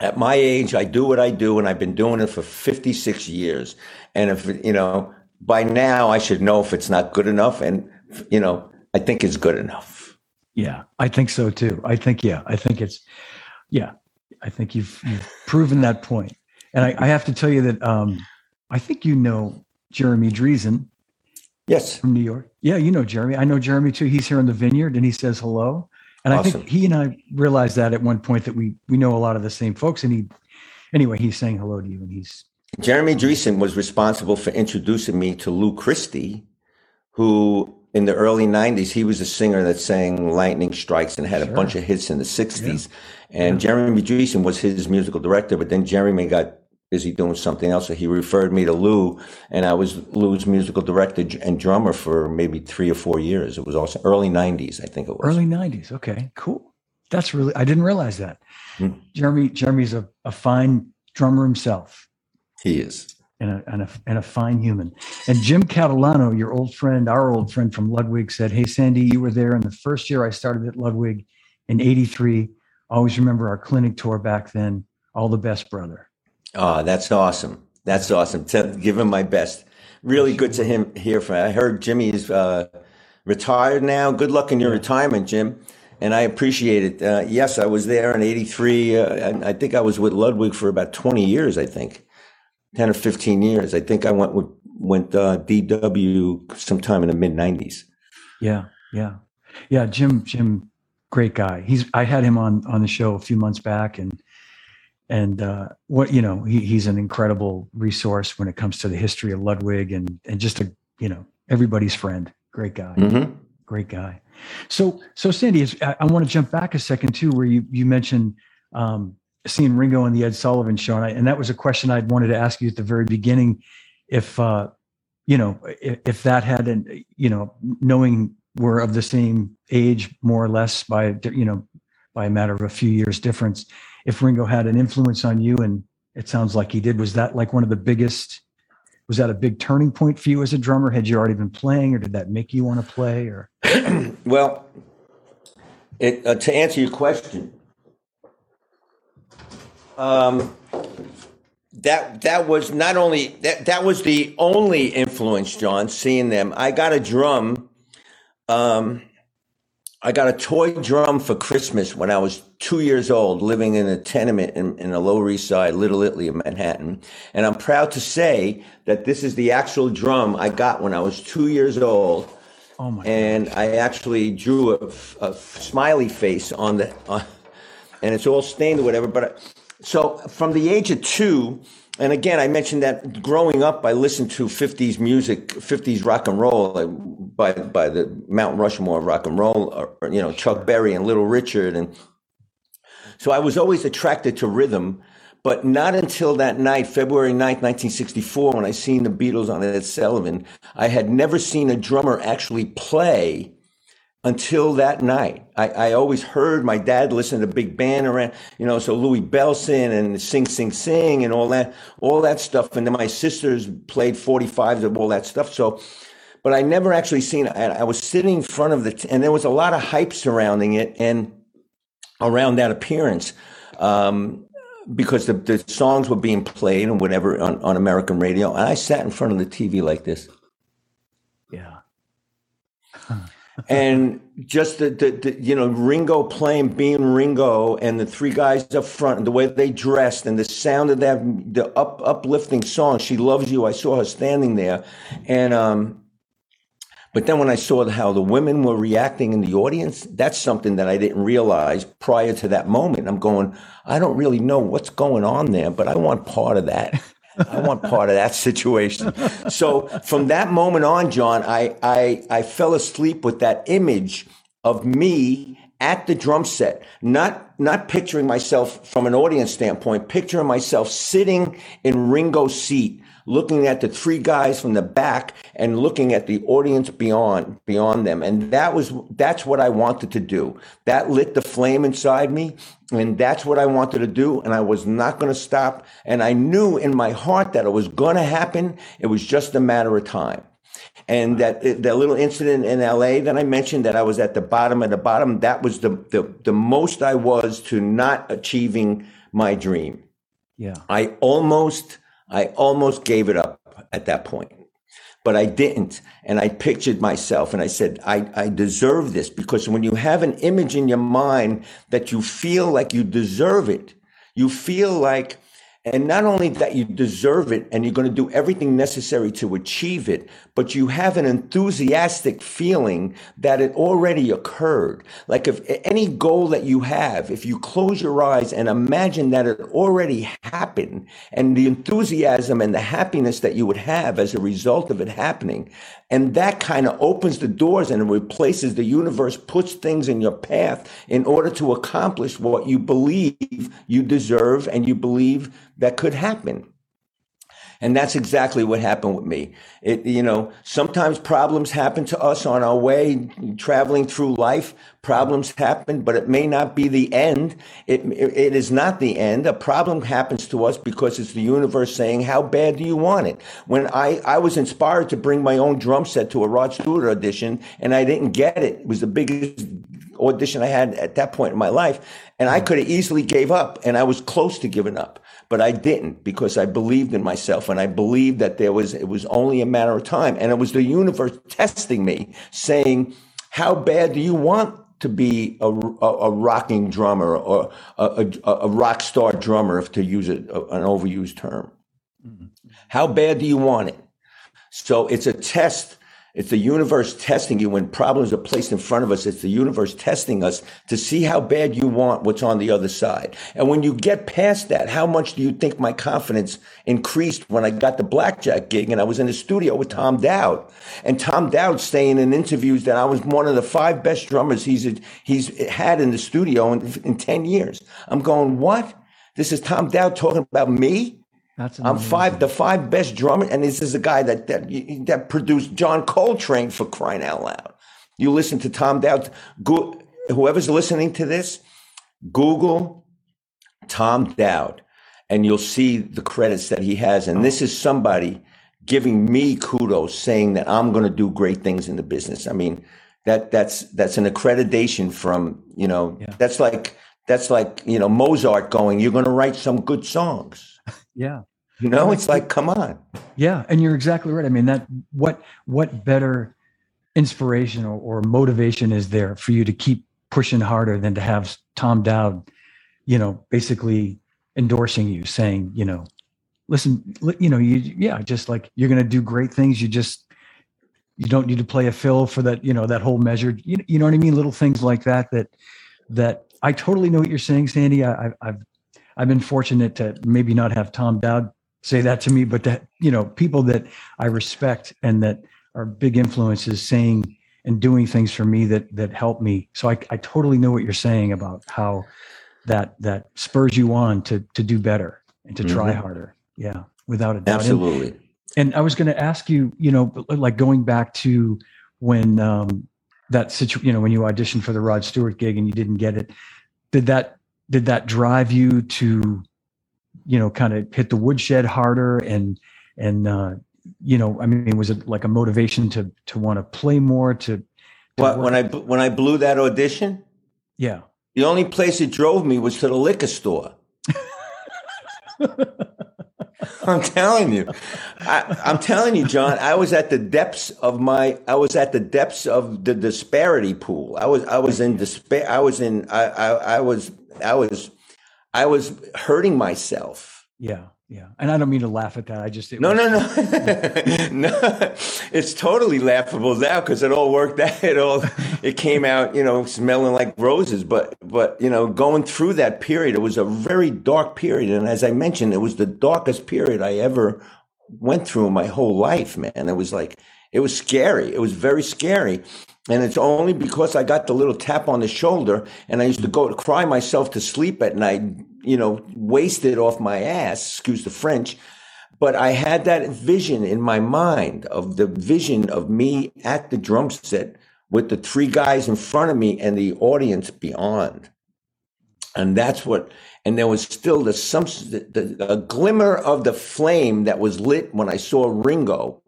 at my age, I do what I do, and I've been doing it for fifty-six years. And if, you know, by now I should know if it's not good enough. And, you know, I think it's good enough. Yeah, I think so too. I think, yeah, I think it's, yeah, I think you've, you've proven that point. And I, I have to tell you that, um, I think you know Jeremy Dreesen. Yes. From New York. Yeah, you know Jeremy. I know Jeremy too. He's here in the Vineyard and he says hello. And awesome. I think he and I realized that at one point that we we know a lot of the same folks. And he, anyway, he's saying hello to you. And he's. Jeremy Dreesen was responsible for introducing me to Lou Christie, who in the early nineties, he was a singer that sang Lightning Strikes and had sure. a bunch of hits in the sixties. Yeah. And yeah. Jeremy Dreesen was his musical director, but then Jeremy got busy doing something else. So he referred me to Lou, and I was Lou's musical director and drummer for maybe three or four years. It was also early nineties, I think it was. Early nineties. Okay, cool. That's really, I didn't realize that. Hmm. Jeremy, Jeremy's a, a fine drummer himself. He is. And a, and a, and a fine human. And Jim Catalano, your old friend, our old friend from Ludwig said, hey, Sandy, you were there in the first year I started at Ludwig in eighty-three. Always remember our clinic tour back then. All the best, brother. Oh, that's awesome. That's awesome. T- give him my best. Really good to him hear from. I heard Jimmy is uh, retired now. Good luck in your retirement, Jim. And I appreciate it. Uh, yes, I was there in eighty-three. Uh, and I think I was with Ludwig for about twenty years, I think. ten or fifteen years. I think I went with went uh, D W sometime in the mid-nineties. Yeah, yeah. Yeah, Jim, Jim, great guy. He's. I had him on, on the show a few months back, and And uh, what you know, he, he's an incredible resource when it comes to the history of Ludwig, and and just a you know everybody's friend, great guy, mm-hmm. great guy. So so Sandy, I, I want to jump back a second too, where you you mentioned um, seeing Ringo on the Ed Sullivan show, and, I, and that was a question I'd wanted to ask you at the very beginning, if uh, you know if, if that had an you know knowing we're of the same age more or less by you know by a matter of a few years difference. If Ringo had an influence on you, and it sounds like he did, was that like one of the biggest, was that a big turning point for you as a drummer? Had you already been playing, or did that make you want to play? Or Well, it, uh, to answer your question, um, that that was not only, that, that was the only influence, John, seeing them. I got a drum, um, I got a toy drum for Christmas when I was two years old, living in a tenement in, in the Lower East Side, Little Italy in Manhattan. And I'm proud to say that this is the actual drum I got when I was two years old. Oh my! And gosh. I actually drew a, a smiley face on the, on, and it's all stained or whatever, but So from the age of two, and again, I mentioned that growing up, I listened to fifties music, fifties rock and roll, I, by by the Mount Rushmore of rock and roll, or, or, you know, Chuck Berry and Little Richard. And so I was always attracted to rhythm, but not until that night, February ninth, nineteen sixty-four, when I seen the Beatles on Ed Sullivan. I had never seen a drummer actually play until that night. I, I always heard my dad listen to big band around, you know, so Louis Bellson and Sing, Sing, Sing and all that, all that stuff. And then my sisters played forty-fives of all that stuff. So, but I never actually seen, I, I was sitting in front of the, t- and there was a lot of hype surrounding it and around that appearance, um, because the, the songs were being played and whatever on, on American radio. And I sat in front of the T V like this. Yeah. Huh. And just the, the, the, you know, Ringo playing, being Ringo, and the three guys up front, and the way they dressed, and the sound of that, the up, uplifting song, She Loves You. I saw her standing there. And, um, but then when I saw how the women were reacting in the audience, that's something that I didn't realize prior to that moment. I'm going, I don't really know what's going on there, but I want part of that. I want part of that situation. So from that moment on, John, I, I, I fell asleep with that image of me at the drum set, not, not picturing myself from an audience standpoint, picturing myself sitting in Ringo's seat, looking at the three guys from the back and looking at the audience beyond, beyond them. And that was, that's what I wanted to do. That lit the flame inside me. And that's what I wanted to do. And I was not going to stop. And I knew in my heart that it was going to happen. It was just a matter of time. And that, that little incident in L A that I mentioned, that I was at the bottom of the bottom, that was the, the, the most I was to not achieving my dream. Yeah. I almost, I almost gave it up at that point, but I didn't. And I pictured myself and I said, I, I deserve this, because when you have an image in your mind that you feel like you deserve it, you feel like, and not only that you deserve it and you're going to do everything necessary to achieve it, but you have an enthusiastic feeling that it already occurred. Like if any goal that you have, if you close your eyes and imagine that it already happened, and the enthusiasm and the happiness that you would have as a result of it happening, and that kind of opens the doors and it replaces, the universe puts things in your path in order to accomplish what you believe you deserve and you believe that could happen. And that's exactly what happened with me. It, you know, sometimes problems happen to us on our way, traveling through life. Problems happen, but it may not be the end. It, it is not the end. A problem happens to us because it's the universe saying, how bad do you want it? When I, I was inspired to bring my own drum set to a Rod Stewart audition, and I didn't get it. It was the biggest audition I had at that point in my life. And I could have easily gave up, and I was close to giving up. But I didn't, because I believed in myself, and I believed that there was, it was only a matter of time. And it was the universe testing me, saying, how bad do you want to be a, a, a rocking drummer, or a, a, a rock star drummer, if to use a, a, an overused term? Mm-hmm. How bad do you want it? So it's a test. It's the universe testing you. When problems are placed in front of us, it's the universe testing us to see how bad you want what's on the other side. And when you get past that, how much do you think my confidence increased when I got the Blackjack gig and I was in the studio with Tom Dowd? And Tom Dowd saying in interviews that I was one of the five best drummers he's he's had in the studio in, in ten years. I'm going, what? This is Tom Dowd talking about me? I'm five, the five best drummer. And this is a guy that, that that produced John Coltrane, for crying out loud. You listen to Tom Dowd. Go, whoever's listening to this, Google Tom Dowd, and you'll see the credits that he has. And this is somebody giving me kudos, saying that I'm going to do great things in the business. I mean, that that's that's an accreditation from, you know, yeah. that's like that's like, you know, Mozart going, you're going to write some good songs. Yeah. You know, it's like, come on. Yeah. And you're exactly right. I mean, that what what better inspiration or, or motivation is there for you to keep pushing harder than to have Tom Dowd, you know, basically endorsing you, saying, you know, listen, you know, you yeah, just like you're going to do great things. You just you don't need to play a fill for that, you know, that whole measure. You, you know what I mean? Little things like that, that that I totally know what you're saying, Sandy. I, I've I've been fortunate to maybe not have Tom Dowd say that to me, but that, you know, people that I respect and that are big influences saying and doing things for me that, that help me. So I, I totally know what you're saying about how that, that spurs you on to, to do better and to mm-hmm. try harder. Yeah. Without a doubt. Absolutely. And, and I was going to ask you, you know, like going back to when um, that situation, you know, when you auditioned for the Rod Stewart gig and you didn't get it, did that, did that drive you to, you know, kind of hit the woodshed harder and, and, uh, you know, I mean, was it like a motivation to, to want to play more to, to well, when I, when I blew that audition? Yeah. The only place it drove me was to the liquor store. I'm telling you, I, I'm telling you, John, I was at the depths of my, I was at the depths of the disparity pool. I was, I was in despair. I was in, I, I, I was, I was, I was hurting myself. Yeah. Yeah. And I don't mean to laugh at that. I just, it no, was- no, no, no, it's totally laughable now because it all worked out. It all, it came out, you know, smelling like roses, but, but, you know, going through that period, it was a very dark period. And as I mentioned, it was the darkest period I ever went through in my whole life, man. It was like, it was scary. It was very scary. And it's only because I got the little tap on the shoulder and I used to go to cry myself to sleep at night, you know, wasted off my ass, excuse the French. But I had that vision in my mind of the vision of me at the drum set with the three guys in front of me and the audience beyond. And that's what, and there was still the, some, the, the, the glimmer of the flame that was lit when I saw Ringo.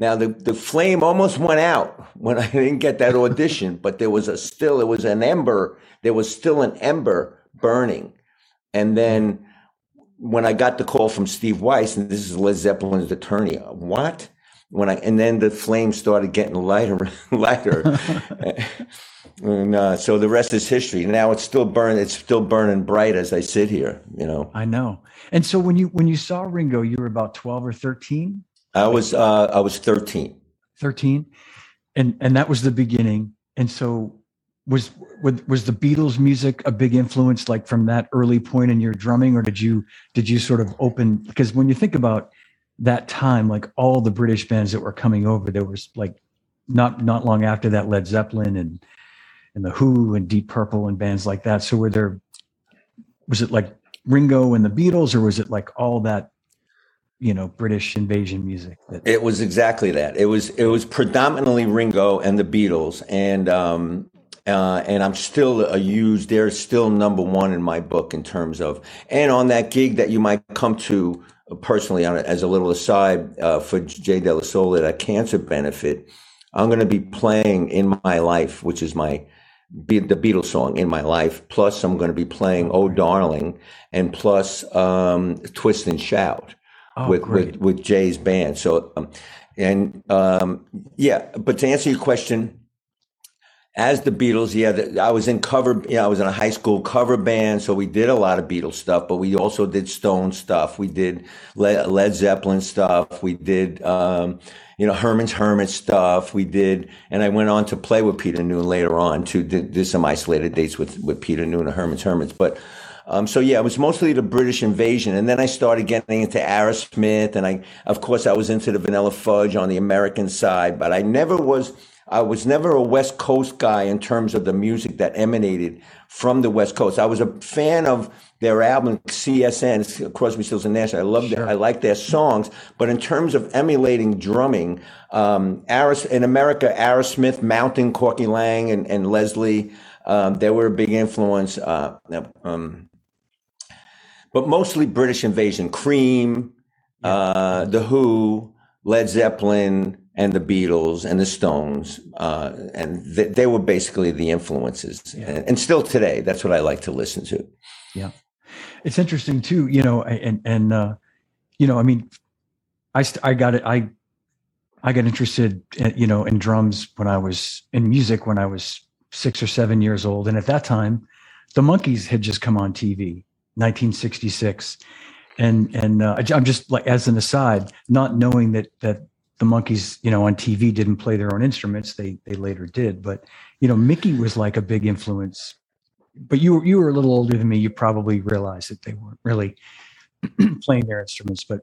Now the, the flame almost went out when I didn't get that audition, but there was a still, it was an ember. There was still an ember burning. And then when I got the call from Steve Weiss, and this is Led Zeppelin's attorney, what? When I and then the flame started getting lighter, lighter. and uh, so the rest is history. Now it's still burning. It's still burning bright as I sit here. You know. I know. And so when you when you saw Ringo, you were about twelve or thirteen. I was uh, I was thirteen. Thirteen, and and that was the beginning. And so. Was, was the Beatles music a big influence, like from that early point in your drumming, or did you did you sort of open? Because when you think about that time, like all the British bands that were coming over, there was like not not long after that Led Zeppelin and and the Who and Deep Purple and bands like that. So were there? Was it like Ringo and the Beatles, or was it like all that, you know, British invasion music? That- it was exactly that. It was it was predominantly Ringo and the Beatles and. Um, Uh, and I'm still a huge, they're still number one in my book in terms of, and on that gig that you might come to personally on as a little aside uh, for Jay De La Soul at a cancer benefit, I'm going to be playing In My Life, which is my, the Beatles song In My Life. Plus I'm going to be playing Oh Darling and plus um, Twist and Shout oh, with, with, with Jay's band. So, um, and um, yeah, but to answer your question, as the Beatles, yeah, the, I was in cover, yeah, I was in a high school cover band, so we did a lot of Beatles stuff, but we also did Stone stuff. We did Le- Led Zeppelin stuff. We did, um, you know, Herman's Hermit stuff. We did, and I went on to play with Peter Noon later on to did, did some isolated dates with, with Peter Noon and Herman's Hermits. But, um, so yeah, it was mostly the British invasion. And then I started getting into Aerosmith, and I, of course, I was into the Vanilla Fudge on the American side, but I never was, I was never a West Coast guy in terms of the music that emanated from the West Coast. I was a fan of their album C S N, Crosby, Stills and Nash. I loved sure. it. I liked their songs, but in terms of emulating drumming, um, Aris, in America, Aerosmith, Mountain, Corky Lang, and, and Leslie, um, they were a big influence. Uh, um, but mostly British invasion, Cream, yeah. uh, The Who, Led Zeppelin, and the Beatles and the Stones, uh, and th- they were basically the influences. Yeah. And, and still today, that's what I like to listen to. Yeah. It's interesting too, you know, and, and, uh, you know, I mean, I, st- I got it. I, I got interested, in, you know, in drums when I was in music, when I was six or seven years old. And at that time, the Monkees had just come on T V, nineteen sixty-six. And, and, uh, I'm just like, as an aside, not knowing that, that, the Monkees, you know, on T V didn't play their own instruments. They they later did. But, you know, Mickey was like a big influence but you were, you were a little older than me. You probably realized that they weren't really playing their instruments, but,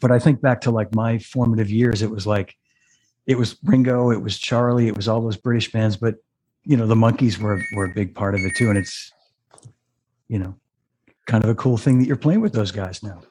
but I think back to like my formative years, it was like, it was Ringo, it was Charlie, it was all those British bands, but you know, the Monkees were, were a big part of it too. And it's, you know, kind of a cool thing that you're playing with those guys now.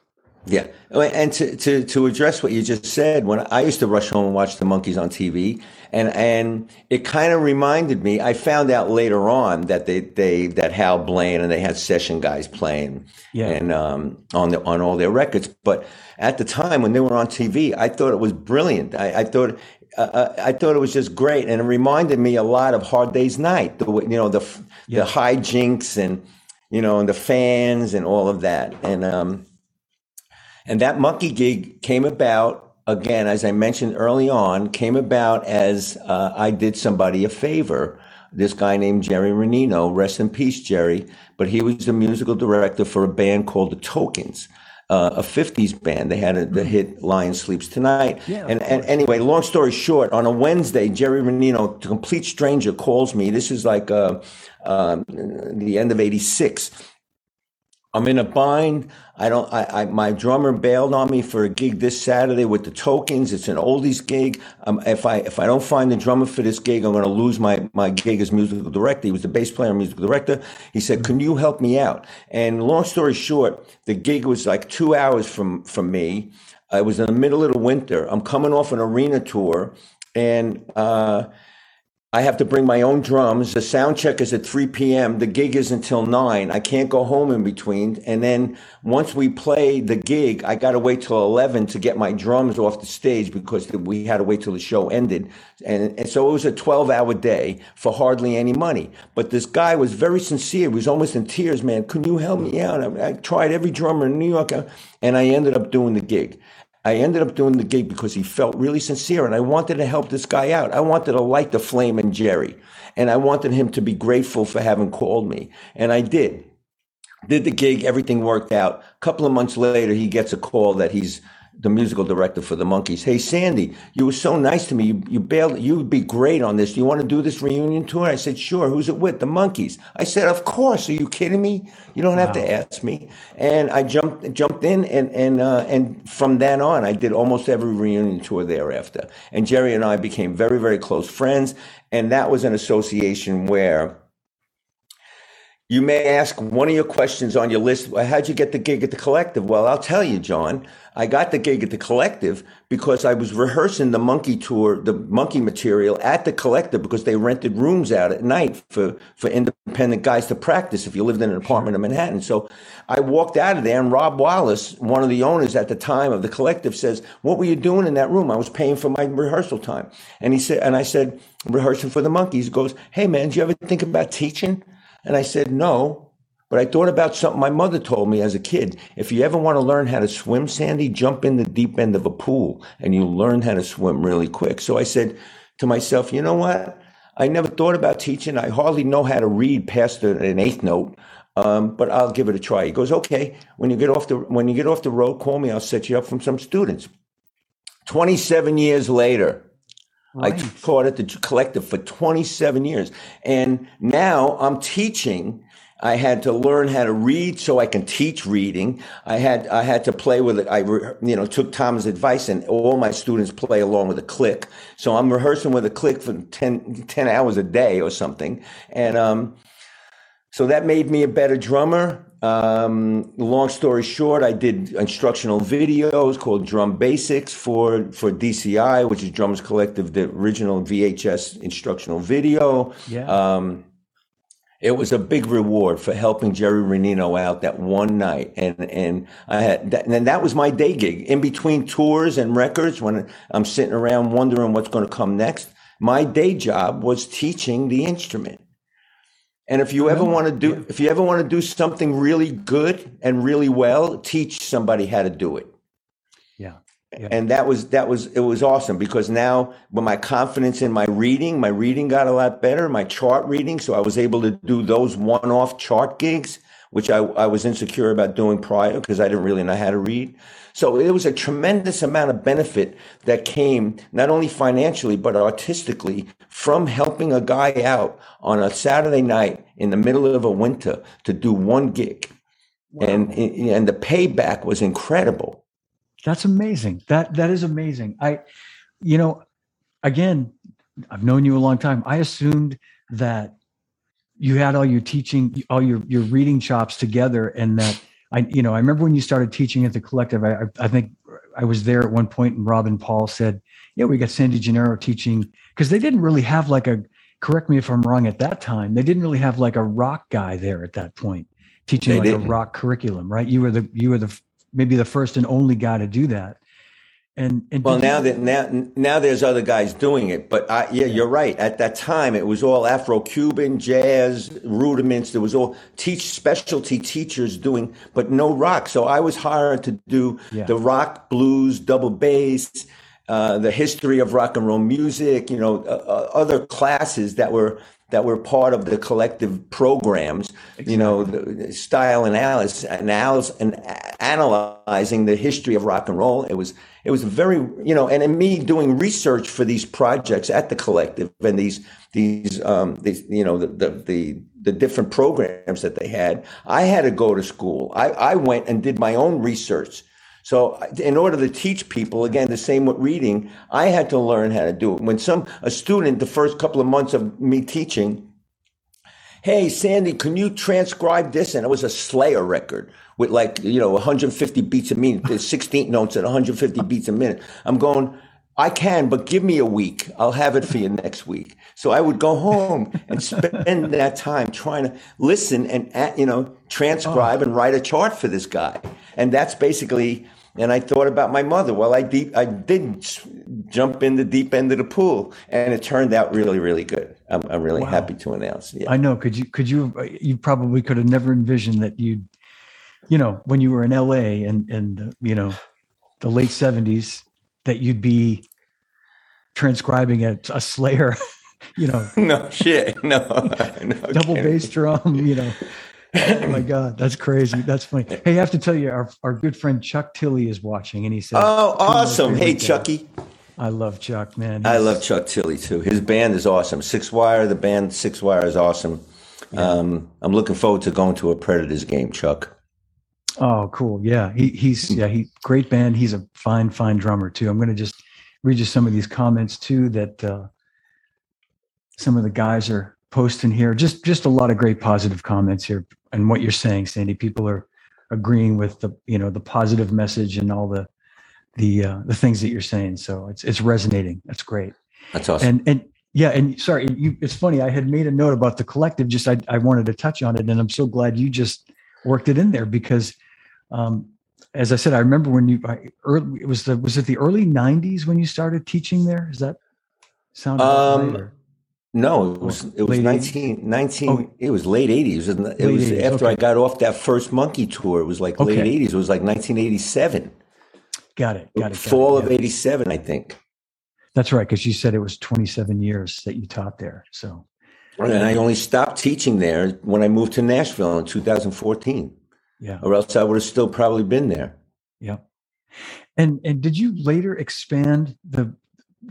Yeah. And to, to, to address what you just said, when I used to rush home and watch the Monkees on T V, and, and it kind of reminded me, I found out later on that they, they, that Hal Blaine and they had session guys playing yeah. and, um, on the, on all their records. But at the time when they were on T V, I thought it was brilliant. I, I thought, uh, I thought it was just great. And it reminded me a lot of Hard Day's Night, the, you know, the, yeah. the hijinks and, you know, and the fans and all of that. And, um, And that Monkey gig came about, again, as I mentioned early on, came about as uh, I did somebody a favor. This guy named Jerry Rennino, rest in peace, Jerry, but he was the musical director for a band called The Tokens, uh, a fifties band. They had a, the hit Lion Sleeps Tonight. Yeah, and, and anyway, long story short, on a Wednesday, Jerry Rennino, a complete stranger, calls me. This is like uh, uh, the end of eighty-six. I'm in a bind. I don't, I, I, my drummer bailed on me for a gig this Saturday with The Tokens. It's an oldies gig. Um, if I, if I don't find the drummer for this gig, I'm going to lose my, my gig as musical director. He was the bass player and musical director. He said, can you help me out? And long story short, the gig was like two hours from, from me. It was in the middle of the winter. I'm coming off an arena tour and, uh, I have to bring my own drums. The sound check is at three p.m. The gig is until nine. I can't go home in between. And then once we play the gig, I got to wait till eleven to get my drums off the stage because we had to wait till the show ended. And, and so it was a twelve-hour day for hardly any money. But this guy was very sincere. He was almost in tears, man. Can you help me out? I, I tried every drummer in New York, and I ended up doing the gig. I ended up doing the gig because he felt really sincere and I wanted to help this guy out. I wanted to light the flame in Jerry and I wanted him to be grateful for having called me. And I did. Did the gig, everything worked out. A couple of months later, he gets a call that he's the musical director for the Monkees. Hey, Sandy, you were so nice to me. You, you bailed. You would be great on this. Do you want to do this reunion tour? I said, sure. Who's it with? The Monkees. I said, of course. Are you kidding me? You don't wow. have to ask me. And I jumped jumped in. And and uh, and from then on, I did almost every reunion tour thereafter. And Jerry and I became very, very close friends. And that was an association where you may ask one of your questions on your list. Well, how'd you get the gig at the Collective? Well, I'll tell you, John, I got the gig at the Collective because I was rehearsing the Monkey tour, the Monkey material at the Collective because they rented rooms out at night for, for independent guys to practice if you lived in an apartment in Manhattan. So I walked out of there and Rob Wallace, one of the owners at the time of the Collective, says, what were you doing in that room? I was paying for my rehearsal time. And he said, and I said, rehearsing for the Monkees. He goes, hey man, do you ever think about teaching? And I said, no, but I thought about something my mother told me as a kid. If you ever want to learn how to swim, Sandy, jump in the deep end of a pool and you learn how to swim really quick. So I said to myself, you know what? I never thought about teaching. I hardly know how to read past an eighth note, um, but I'll give it a try. He goes, okay, when you get off the, when you get off the road, call me. I'll set you up from some students. twenty-seven years later. Right. I taught at the Collective for twenty-seven years. And now I'm teaching. I had to learn how to read so I can teach reading. I had, I had to play with it. I, re, you know, took Tom's advice and all my students play along with a click. So I'm rehearsing with a click for ten, ten hours a day or something. And, um, so that made me a better drummer. Um, long story short, I did instructional videos called Drum Basics for, for D C I, which is Drummers Collective, the original V H S instructional video. Yeah. Um, it was a big reward for helping Jerry Rennino out that one night. And, and I had that, and that was my day gig in between tours and records when I'm sitting around wondering what's going to come next. My day job was teaching the instrument. And if you ever want to do, if you ever want to do something really good and really well, teach somebody how to do it. Yeah. Yeah. And that was, that was, it was awesome because now with my confidence in my reading, my reading got a lot better, my chart reading. So I was able to do those one-off chart gigs, which I, I was insecure about doing prior because I didn't really know how to read. So it was a tremendous amount of benefit that came not only financially, but artistically from helping a guy out on a Saturday night in the middle of a winter to do one gig. Wow. And, and the payback was incredible. That's amazing. That, that is amazing. I, you know, again, I've known you a long time. I assumed that you had all your teaching, all your, your reading chops together. And that I, you know, I remember when you started teaching at the Collective, I, I think I was there at one point and Robin Paul said, yeah, we got Sandy Gennaro teaching. Cause they didn't really have like a, correct me if I'm wrong at that time. They didn't really have like a rock guy there at that point teaching like a rock curriculum, right? You were the, you were the, maybe the first and only guy to do that. And, and well, now that now now there's other guys doing it, but I, yeah, you're right. At that time, it was all Afro-Cuban jazz rudiments. There was all teach specialty teachers doing, but no rock. So I was hired to do yeah. the rock, blues, double bass, uh, the history of rock and roll music. You know, uh, other classes that were that were part of the Collective programs. Exactly. You know, the style analysis, analysis, and analyzing the history of rock and roll. It was. It was very, you know, and in me doing research for these projects at the Collective and these, these, um, these, you know, the, the, the, the different programs that they had, I had to go to school. I, I went and did my own research. So in order to teach people, again, the same with reading, I had to learn how to do it. When some, a student, the first couple of months of me teaching, hey, Sandy, can you transcribe this? And it was a Slayer record with like, you know, one hundred fifty beats a minute. There's sixteenth notes at one hundred fifty beats a minute. I'm going, I can, but give me a week. I'll have it for you next week. So I would go home and spend that time trying to listen and, you know, transcribe oh. and write a chart for this guy. And that's basically, and I thought about my mother. Well, I, deep, I did jump in the deep end of the pool, and it turned out really, really good. I'm, I'm really wow. happy to announce. Yeah. I know. Could you, could you, you probably could have never envisioned that you'd, you know, when you were in L A and, and, you know, the late seventies, that you'd be transcribing a, a Slayer, you know. No shit. No. no double kidding. Bass drum, you know. Oh my God, that's crazy. That's funny. Hey, I have to tell you, our, our good friend Chuck Tilly is watching, and he says, oh, awesome. Hey, Chucky. I love Chuck, man. He's, I love Chuck Tilly too. His band is awesome. Six Wire, the band Six Wire is awesome. Yeah. Um, I'm looking forward to going to a Predators game, Chuck. Oh, cool. Yeah. He, he's, yeah, he, great band. He's a fine, fine drummer too. I'm going to just read you some of these comments too, that, uh, some of the guys are posting here. Just, just a lot of great positive comments here. And what you're saying, Sandy, people are agreeing with the, you know, the positive message and all the, the, uh, the things that you're saying. So it's, it's resonating. That's great. That's awesome. And, and, yeah. And sorry, you, it's funny. I had made a note about the Collective. Just, I, I wanted to touch on it, and I'm so glad you just worked it in there because, um, as I said, I remember when you, I, early, it was the, was it the early nineties when you started teaching there? Is that sound? Um, right, no, it was, it was nineteen, nineteen, oh, it was late eighties. It was, it was eighties, after okay. I got off that first Monkey tour. It was like okay. late eighties. It was like nineteen eighty-seven. Got it. Got it. Got Fall it, of yeah. eighty-seven, I think. That's right. Cause you said it was twenty-seven years that you taught there. So. And I only stopped teaching there when I moved to Nashville in two thousand fourteen. Yeah. Or else I would have still probably been there. Yeah. And and did you later expand the,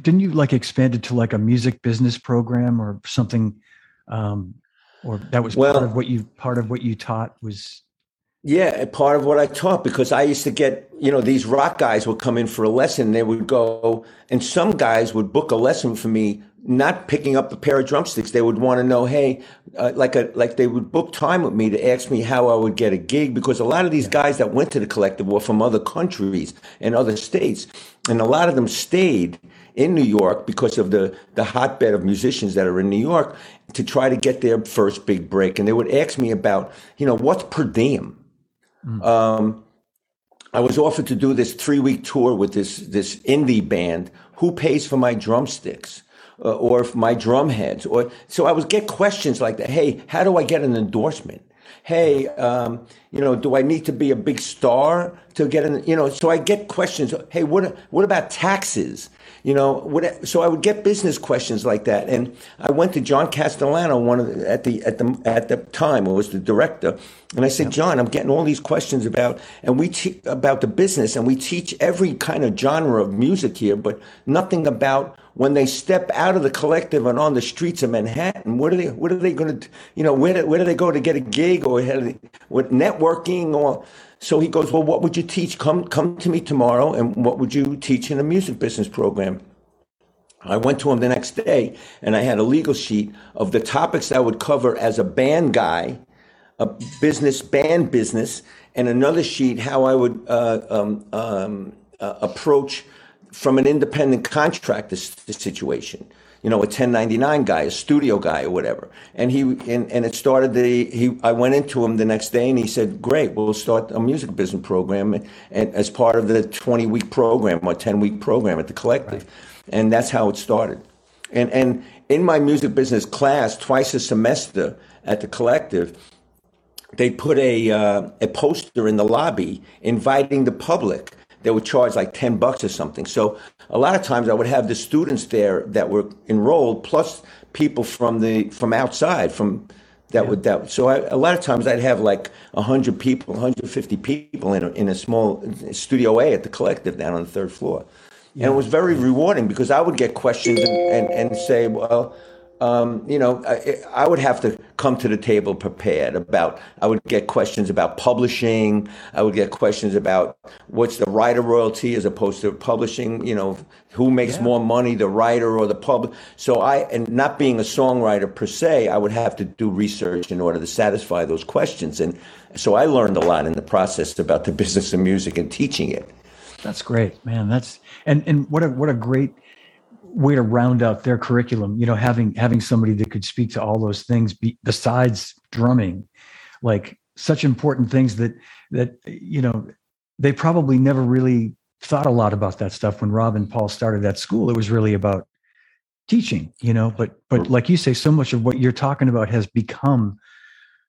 didn't you like expand it to like a music business program or something? Um, or that was well, part of what you, part of what you taught was. Yeah. Part of what I taught, because I used to get, you know, these rock guys would come in for a lesson. They would go, and some guys would book a lesson for me, not picking up a pair of drumsticks. They would want to know, hey, uh, like a like they would book time with me to ask me how I would get a gig, because a lot of these guys that went to the Collective were from other countries and other states, and a lot of them stayed in New York because of the the hotbed of musicians that are in New York to try to get their first big break. And they would ask me about, you know, what's per diem? Mm. Um, I was offered to do this three-week tour with this this indie band. Who pays for my drumsticks? Or my drum heads, or so I would get questions like that. Hey, how do I get an endorsement? Hey, um, you know, do I need to be a big star to get in? You know, so I get questions. Hey, what what about taxes? You know, what? So I would get business questions like that. And I went to John Castellano, one of the, at the at the at the time, who was the director, and I said, yeah. John, I'm getting all these questions about and we te- about the business, and we teach every kind of genre of music here, but nothing about when they step out of the Collective and on the streets of Manhattan. What are they? What are they going to? You know, where do, where do they go to get a gig or they, what networking or? So he goes, well, what would you teach? Come come to me tomorrow, and what would you teach in a music business program? I went to him the next day, and I had a legal sheet of the topics I would cover as a band guy, a business, band business, and another sheet how I would uh, um, um, uh, approach from an independent contractor situation. You know, a ten ninety-nine guy, a studio guy or whatever. And he and, and it started the he I went into him the next day and he said, great, we'll start a music business program and, and as part of the twenty week program or ten week program at the Collective. Right. And that's how it started. And and in my music business class, twice a semester at the Collective, they put a uh, a poster in the lobby inviting the public. They would charge like ten bucks or something. So a lot of times I would have the students there that were enrolled, plus people from the from outside, from that yeah. would that. So I, a lot of times I'd have like one hundred people, one hundred fifty people in a, in a small Studio A at the Collective down on the third floor, yeah. and it was very rewarding because I would get questions and and, and say, well. Um, you know, I, I would have to come to the table prepared about, I would get questions about publishing. I would get questions about what's the writer royalty as opposed to publishing, you know, who makes yeah. more money, the writer or the public. So I, and not being a songwriter per se, I would have to do research in order to satisfy those questions. And so I learned a lot in the process about the business of music and teaching it. That's great, man. That's, and, and what a, what a great way to round out their curriculum, you know, having having somebody that could speak to all those things be, besides drumming, like such important things that that you know they probably never really thought a lot about that stuff when Rob and Paul started that school. It was really about teaching, you know. But but like you say, so much of what you're talking about has become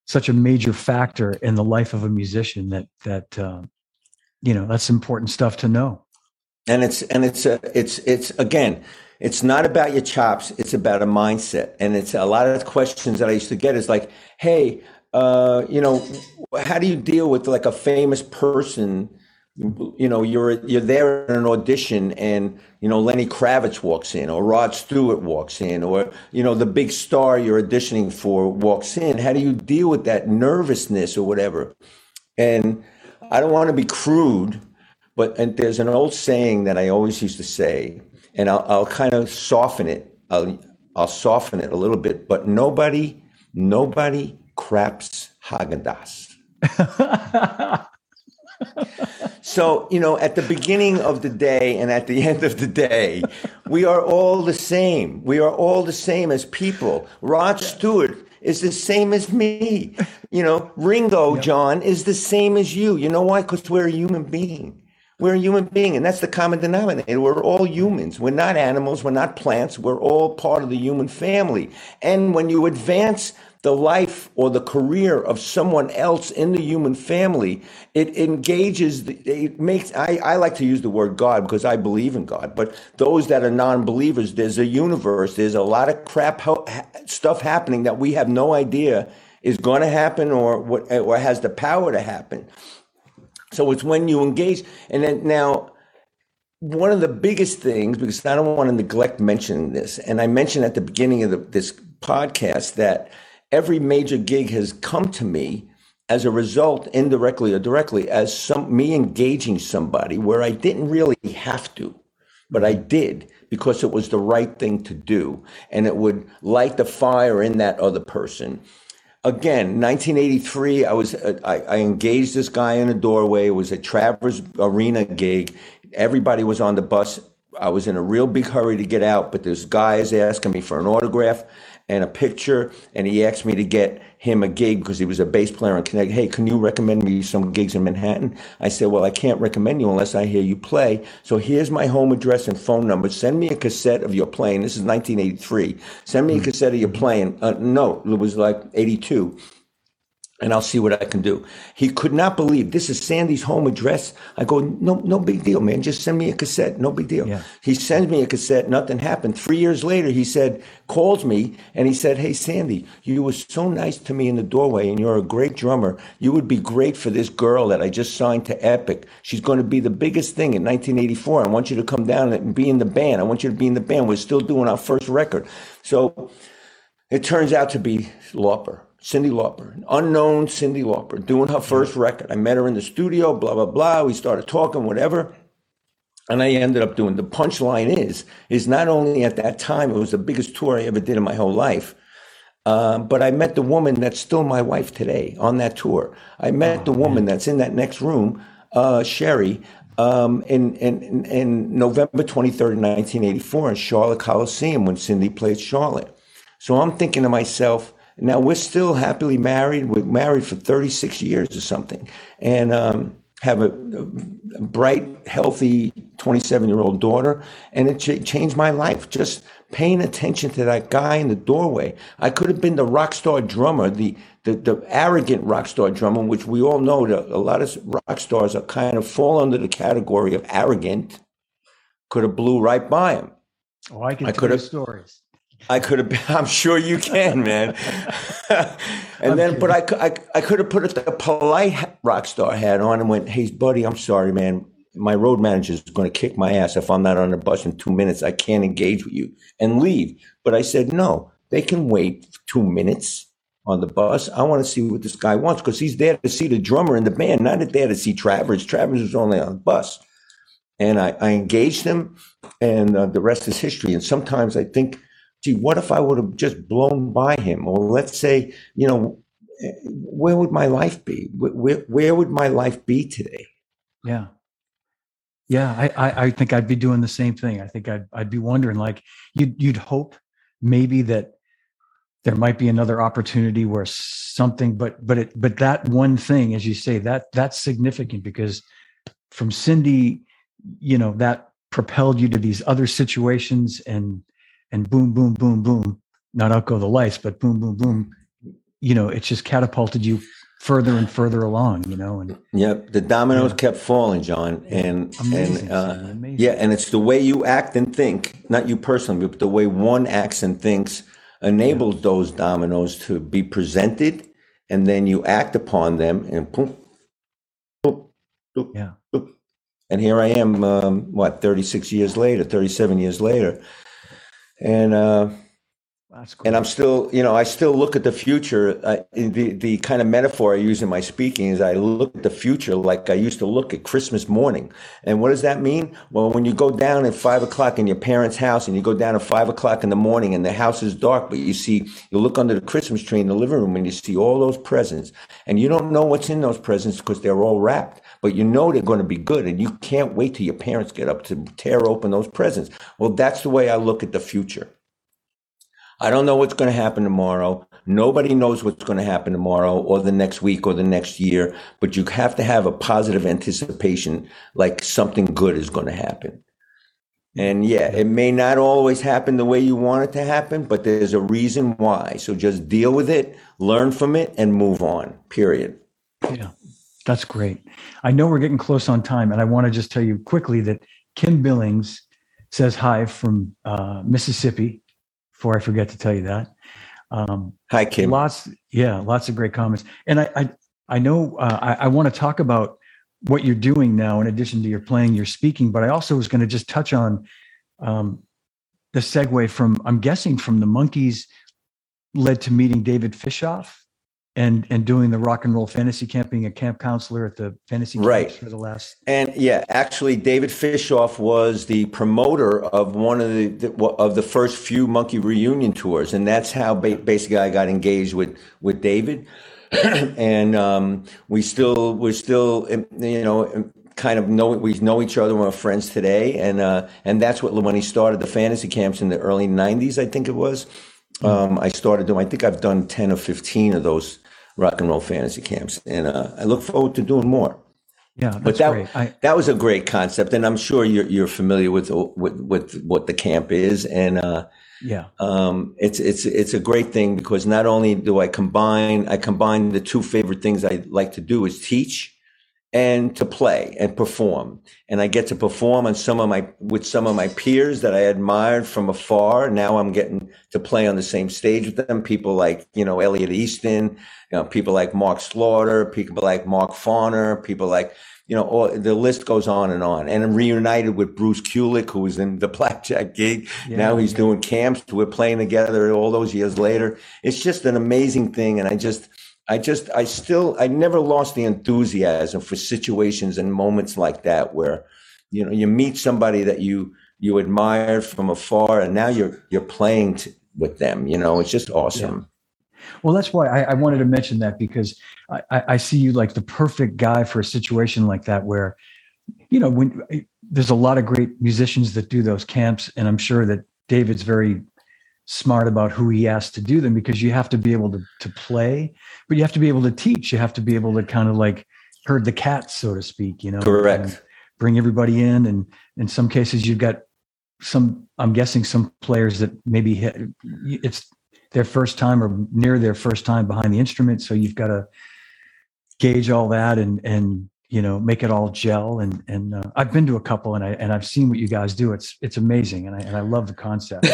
such a major factor in the life of a musician that that uh, you know that's important stuff to know. And it's and it's a, it's it's again. It's not about your chops. It's about a mindset. And it's a lot of questions that I used to get is like, hey, uh, you know, how do you deal with like a famous person? You know, you're you're there in an audition and, you know, Lenny Kravitz walks in or Rod Stewart walks in or, you know, the big star you're auditioning for walks in. How do you deal with that nervousness or whatever? And I don't want to be crude. But and there's an old saying that I always used to say, and I'll, I'll kind of soften it. I'll, I'll soften it a little bit. But nobody, nobody craps Haagen-Dazs. So, you know, at the beginning of the day and at the end of the day, we are all the same. We are all the same as people. Rod Stewart is the same as me. You know, Ringo, yep. John, is the same as you. You know why? Because we're a human being. We're a human being, and that's the common denominator. We're all humans. We're not animals. We're not plants. We're all part of the human family. And when you advance the life or the career of someone else in the human family, it engages, it makes, I, I like to use the word God because I believe in God, but those that are non-believers, there's a universe, there's a lot of crap stuff happening that we have no idea is going to happen or what or has the power to happen. So it's when you engage. And then now, one of the biggest things, because I don't want to neglect mentioning this, and I mentioned at the beginning of the, this podcast that every major gig has come to me as a result, indirectly or directly, as some me engaging somebody where I didn't really have to, but I did because it was the right thing to do. And it would light the fire in that other person. Again, nineteen eighty-three, I was uh, I, I engaged this guy in a doorway. It was a Travers Arena gig. Everybody was on the bus. I was in a real big hurry to get out, but this guy is asking me for an autograph and a picture, and he asked me to get him a gig because he was a bass player in Connecticut. Hey, can you recommend me some gigs in Manhattan? I said, well, I can't recommend you unless I hear you play. So here's my home address and phone number. Send me a cassette of your playing. This is nineteen eighty-three. Send me a cassette of your playing. Uh, no, it was like eighty-two. and I'll see what I can do. He could not believe, this is Sandy's home address. I go, no, no big deal, man. Just send me a cassette. No big deal. Yeah. He sends me a cassette. Nothing happened. Three years later, he said, called me and he said, hey, Sandy, you were so nice to me in the doorway and you're a great drummer. You would be great for this girl that I just signed to Epic. She's going to be the biggest thing in nineteen eighty-four. I want you to come down and be in the band. I want you to be in the band. We're still doing our first record. So it turns out to be Lauper. Cyndi Lauper, an unknown Cyndi Lauper, doing her first record. I met her in the studio, blah, blah, blah. We started talking, whatever. And I ended up doing, the punchline is, is not only at that time, it was the biggest tour I ever did in my whole life, uh, but I met the woman that's still my wife today on that tour. I met oh, the woman man. that's in that next room, uh, Sherry, um, in, in, in November twenty-third, nineteen eighty-four, in Charlotte Coliseum when Cyndi played Charlotte. So I'm thinking to myself, now, we're still happily married. We're married for thirty-six years or something, and um, have a, a bright, healthy twenty-seven-year-old daughter. And it ch- changed my life, just paying attention to that guy in the doorway. I could have been the rock star drummer, the, the, the arrogant rock star drummer, which we all know that a lot of rock stars are kind of fall under the category of arrogant. Could have blew right by him. Oh, I can I tell you stories. I could have been, I'm sure you can, man. and I'm then, kidding. but I, I, I could have put a, a polite rock star hat on and went, hey, buddy, I'm sorry, man. My road manager is going to kick my ass if I'm not on the bus in two minutes. I can't engage with you, and leave. But I said, no, they can wait two minutes on the bus. I want to see what this guy wants, because he's there to see the drummer in the band, not there to see Travers. Travers was only on the bus. And I, I engaged him, and uh, the rest is history. And sometimes I think, gee, what if I would have just blown by him? Or let's say, you know, where would my life be? Where where would my life be today? Yeah. Yeah, I, I, I think I'd be doing the same thing. I think I'd, I'd be wondering, like, you'd, you'd hope maybe that there might be another opportunity where something, but but it but that one thing, as you say, that that's significant, because from Cyndi, you know, that propelled you to these other situations, and And boom, boom, boom, boom, not out go the lights, but boom, boom, boom. You know, it just catapulted you further and further along, you know. And yep, the dominoes yeah. kept falling, John. And, amazing, and uh, amazing. yeah, and it's the way you act and think, not you personally, but the way one acts and thinks enables yeah. those dominoes to be presented. And then you act upon them, and boom, boom, boom, yeah. boom. And here I am, um, what, thirty-six years later, thirty-seven years later. And uh, That's cool. And I'm still, you know, I still look at the future. Uh, the the kind of metaphor I use in my speaking is I look at the future like I used to look at Christmas morning. And what does that mean? Well, when you go down at five o'clock in your parents' house, and you go down at five o'clock in the morning, and the house is dark, but you see, you look under the Christmas tree in the living room, and you see all those presents, and you don't know what's in those presents because they're all wrapped. But you know they're going to be good, and you can't wait till your parents get up to tear open those presents. Well, that's the way I look at the future. I don't know what's going to happen tomorrow. Nobody knows what's going to happen tomorrow, or the next week, or the next year. But you have to have a positive anticipation, like something good is going to happen. And yeah, it may not always happen the way you want it to happen, but there's a reason why. So just deal with it, learn from it, and move on, period. Yeah. That's great. I know we're getting close on time, and I want to just tell you quickly that Kim Billings says hi from uh, Mississippi, before I forget to tell you that. Um, hi, Kim. Lots, yeah, lots of great comments. And I I, I know uh, I, I want to talk about what you're doing now in addition to your playing, your speaking, but I also was going to just touch on um, the segue from, I'm guessing, from the Monkees led to meeting David Fishoff. And and doing the Rock and Roll Fantasy Camp, being a camp counselor at the fantasy camps right. for the last. And yeah, actually, David Fishoff was the promoter of one of the, the of the first few Monkey reunion tours, and that's how ba- basically I got engaged with with David. and um, we still we're still you know kind of know we know each other. We're friends today, and uh, and that's what when he started the fantasy camps in the early nineties, I think it was. Um, I started doing, I think I've done ten or fifteen of those Rock and Roll Fantasy Camps, and uh, I look forward to doing more. Yeah, that's but that, great. I, that was a great concept, and I'm sure you're, you're familiar with, with, with what the camp is, and uh, Yeah. Um, it's, it's, it's a great thing because not only do I combine, I combine the two favorite things I like to do is teach and to play and perform. And I get to perform on some of my, with some of my peers that I admired from afar. Now I'm getting to play on the same stage with them. People like, you know, Elliot Easton, you know, people like Mark Slaughter, people like Mark Farner, people like, you know, all, the list goes on and on. And I'm reunited with Bruce Kulick, who was in the Blackjack gig. Yeah, now he's yeah. doing camps. We're playing together all those years later. It's just an amazing thing. And I just, I just, I still, I never lost the enthusiasm for situations and moments like that where, you know, you meet somebody that you, you admire from afar and now you're, you're playing t- with them, you know, it's just awesome. Yeah. Well, that's why I, I wanted to mention that because I, I, I see you like the perfect guy for a situation like that, where, you know, when there's a lot of great musicians that do those camps, and I'm sure that David's very smart about who he asked to do them, because you have to be able to, to play, but you have to be able to teach. You have to be able to kind of like herd the cats, so to speak, you know, correct. And bring everybody in. And in some cases you've got some, I'm guessing some players that maybe hit, it's their first time or near their first time behind the instrument. So you've got to gauge all that and, and, you know, make it all gel. And, and uh, I've been to a couple and I, and I've seen what you guys do. It's, it's amazing. And I, and I love the concept.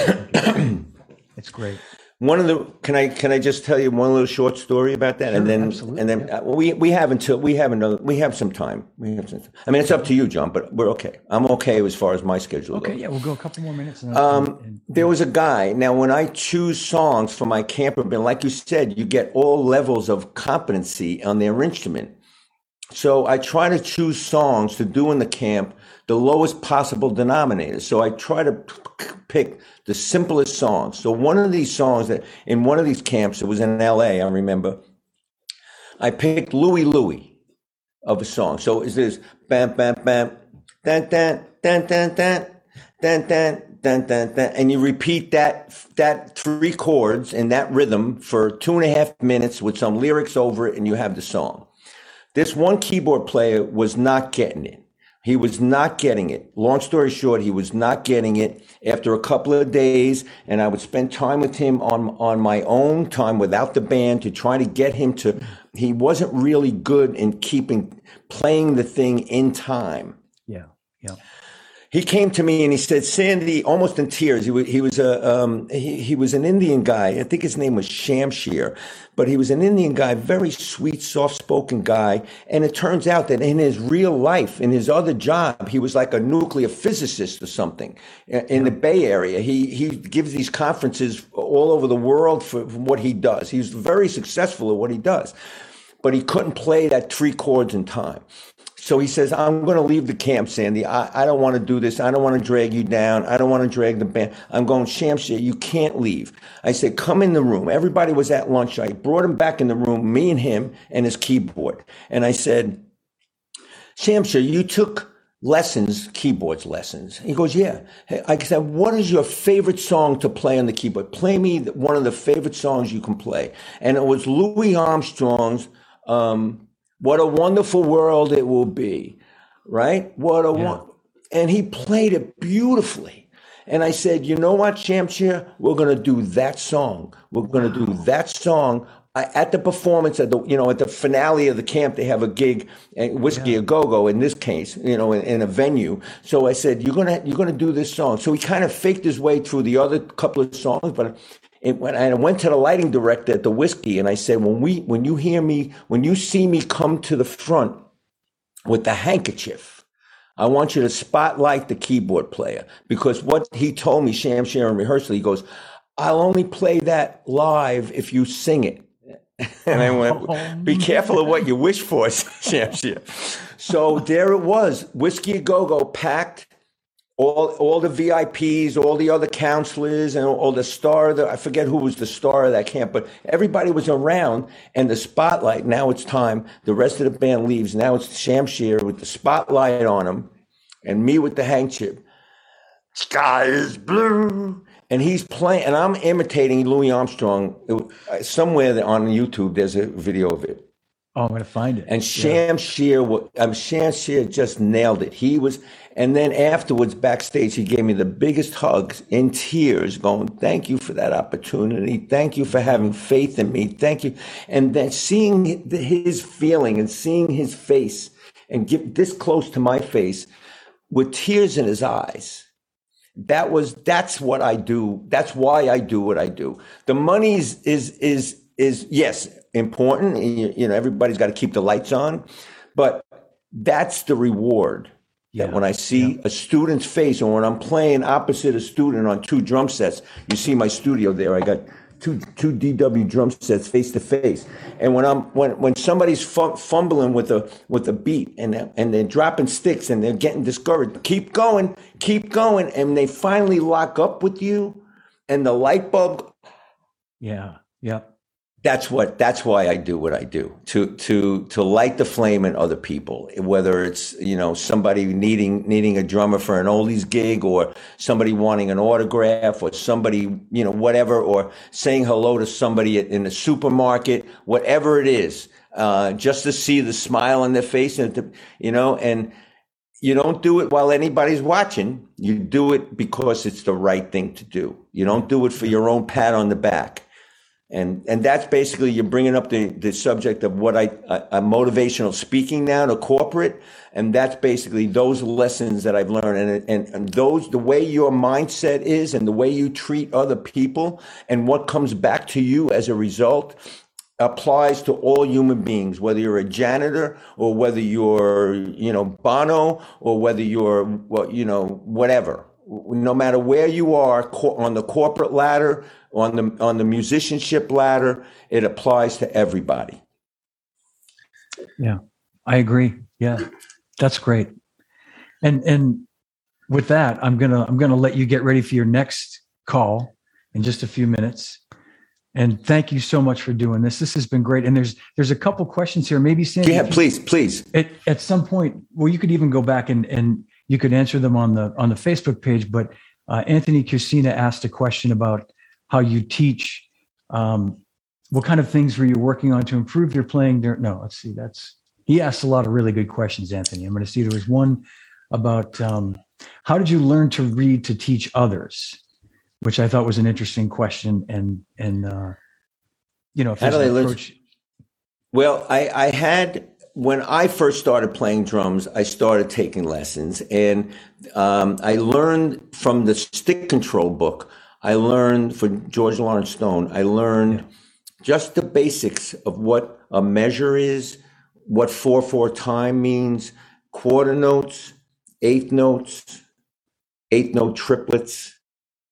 It's great. One of the can I can I just tell you one little short story about that, sure, and then absolutely. and then yeah. uh, we we have until we have another we have some time. We have some time. I mean, it's up to you, John, but we're okay. I'm okay as far as my schedule goes. Okay, though. Yeah, we'll go a couple more minutes. And um, and, and, there was a guy. Now, when I choose songs for my camper band, like you said, you get all levels of competency on their instrument. So I try to choose songs to do in the camp, the lowest possible denominator. So I try to p- pick the simplest songs. So one of these songs that in one of these camps, it was in L A, I remember, I picked Louie Louie of a song. So it's this bam, bam, bam, dan, dan, dan, dan, dan, dan, dan, dan, dan, dan, and you repeat that, that three chords and that rhythm for two and a half minutes with some lyrics over it, and you have the song. This one keyboard player was not getting it. He was not getting it. Long story short, he was not getting it. After a couple of days, and I would spend time with him on, on my own time without the band to try to get him to, he wasn't really good in keeping, playing the thing in time. Yeah, yeah. He came to me and he said, Sandy, almost in tears. He was, he was a, um, he, he was an Indian guy. I think his name was Shamshir, but he was an Indian guy, very sweet, soft-spoken guy. And it turns out that in his real life, in his other job, he was like a nuclear physicist or something in the Bay Area. He, he gives these conferences all over the world for what he does. He's very successful at what he does, but he couldn't play that three chords in time. So he says, I'm going to leave the camp, Sandy. I, I don't want to do this. I don't want to drag you down. I don't want to drag the band. I'm going, Shamshir, you can't leave. I said, come in the room. Everybody was at lunch. I brought him back in the room, me and him and his keyboard. And I said, Shamshir, you took lessons, keyboards lessons. He goes, yeah. I said, what is your favorite song to play on the keyboard? Play me one of the favorite songs you can play. And it was Louis Armstrong's... Um, What a Wonderful World It Will Be, right? What a yeah. one, and he played it beautifully. And I said, you know what, Shamshir, we're going to do that song. We're going to do that song I, at the performance at the, you know, at the finale of the camp. They have a gig at Whiskey yeah. a Go Go in this case, you know, in, in a venue. So I said, you're gonna you're gonna do this song. So he kind of faked his way through the other couple of songs, but. And when I went to the lighting director at the Whiskey and I said, when we, when you hear me, when you see me come to the front with the handkerchief, I want you to spotlight the keyboard player, because what he told me, Shamshir, in rehearsal, he goes, I'll only play that live if you sing it. And I went, be careful of what you wish for, Shamshir. So there it was, Whiskey a Go-Go packed. All all the V I Ps, all the other counselors, and all the star, the, I forget who was the star of that camp, but everybody was around, and the spotlight, now it's time, the rest of the band leaves, now it's Shamshir with the spotlight on him, and me with the handkerchief. Sky is blue. And he's playing, and I'm imitating Louis Armstrong. It, somewhere on YouTube, there's a video of it. Oh, I'm going to find it. And Shamshir, yeah. um, Shamshir just nailed it. He was, and then afterwards backstage, he gave me the biggest hugs in tears going, thank you for that opportunity. Thank you for having faith in me. Thank you. And then seeing his feeling and seeing his face and get this close to my face with tears in his eyes. That was, that's what I do. That's why I do what I do. The money is, is, is, is yes, important. You, you know, everybody's got to keep the lights on, but that's the reward. Yeah. That when I see yeah. a student's face, or when I'm playing opposite a student on two drum sets, you see my studio there. I got two two D W drum sets face to face, and when I'm when when somebody's fumbling with a with a beat and they're, and they're dropping sticks and they're getting discouraged, keep going, keep going, and they finally lock up with you, and the light bulb. Yeah. Yeah. That's what. That's why I do what I do, to to to light the flame in other people. Whether it's, you know, somebody needing needing a drummer for an oldies gig, or somebody wanting an autograph, or somebody, you know, whatever, or saying hello to somebody in the supermarket, whatever it is, uh, just to see the smile on their face, and to, you know, and you don't do it while anybody's watching. You do it because it's the right thing to do. You don't do it for your own pat on the back. And and that's basically, you're bringing up the, the subject of what I, I, I'm motivational speaking now to corporate. And that's basically those lessons that I've learned. And, and, and those, the way your mindset is and the way you treat other people and what comes back to you as a result applies to all human beings, whether you're a janitor or whether you're, you know, Bono, or whether you're, well, you know, whatever. No matter where you are on the corporate ladder, on the on the musicianship ladder, it applies to everybody. Yeah, I agree. Yeah, that's great. And and with that, I'm gonna I'm gonna let you get ready for your next call in just a few minutes. And thank you so much for doing this. This has been great. And there's there's a couple questions here. Maybe Sandy. Yeah, please, please. At, at some point, well, you could even go back and and. You could answer them on the on the Facebook page, but uh, Anthony Cucina asked a question about how you teach. Um, what kind of things were you working on to improve your playing? There, no, let's see. That's he asked a lot of really good questions, Anthony. I'm going to see there was one about um, how did you learn to read to teach others, which I thought was an interesting question. And and uh, you know, if how do they approach- learn? Well, I, I had. When I first started playing drums, I started taking lessons, and um, I learned from the stick control book. I learned from George Lawrence Stone. I learned just the basics of what a measure is, what four four time means, quarter notes, eighth notes, eighth note triplets,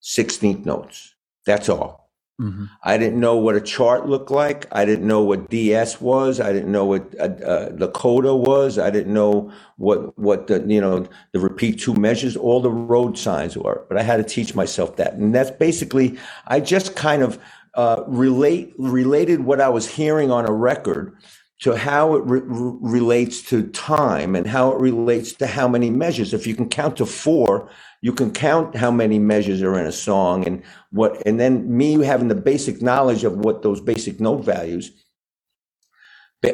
sixteenth notes. That's all. Mm-hmm. I didn't know what a chart looked like. I didn't know what D S was. I didn't know what uh, the coda was. I didn't know what what the you know the repeat two measures, all the road signs were. But I had to teach myself that, and that's basically I just kind of uh, relate related what I was hearing on a record to how it re- relates to time and how it relates to how many measures. If you can count to four, you can count how many measures are in a song, and what, and then me having the basic knowledge of what those basic note values,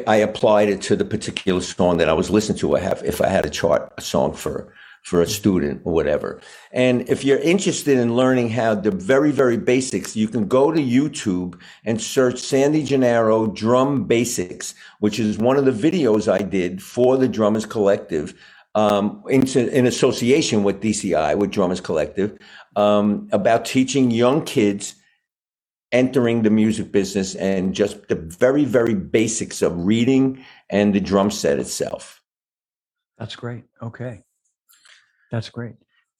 I applied it to the particular song that I was listening to. I have, if I had a chart, a song for, for a student or whatever. And if you're interested in learning how the very, very basics, you can go to YouTube and search Sandy Gennaro Drum Basics, which is one of the videos I did for the Drummers Collective, um, in, in association with D C I, with Drummers Collective, um, about teaching young kids entering the music business and just the very, very basics of reading and the drum set itself. That's great. Okay. That's great.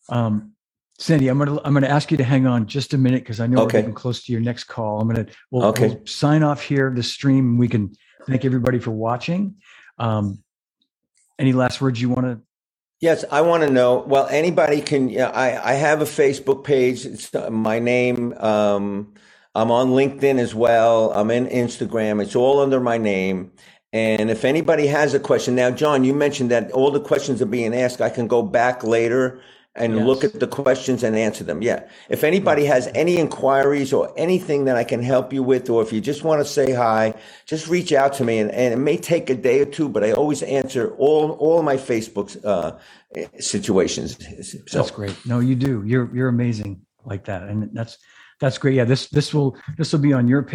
Um, Sandy, I'm going to, I'm going to ask you to hang on just a minute, because I know okay. we're getting close to your next call. I'm going to, we'll, okay. we'll sign off here, the stream. We can thank everybody for watching. Um, any last words you want to? Yes. I want to know, well, anybody can, you know, I, I have a Facebook page. It's my name. Um, I'm on LinkedIn as well. I'm in Instagram. It's all under my name. And if anybody has a question now, John, you mentioned that all the questions are being asked. I can go back later and yes. look at the questions and answer them. Yeah. If anybody has any inquiries or anything that I can help you with, or if you just want to say hi, just reach out to me. And, and it may take a day or two, but I always answer all, all my Facebook's uh, situations. So. That's great. No, you do. You're, you're amazing like that. And that's, that's great. Yeah. This, this will, this will be on your page.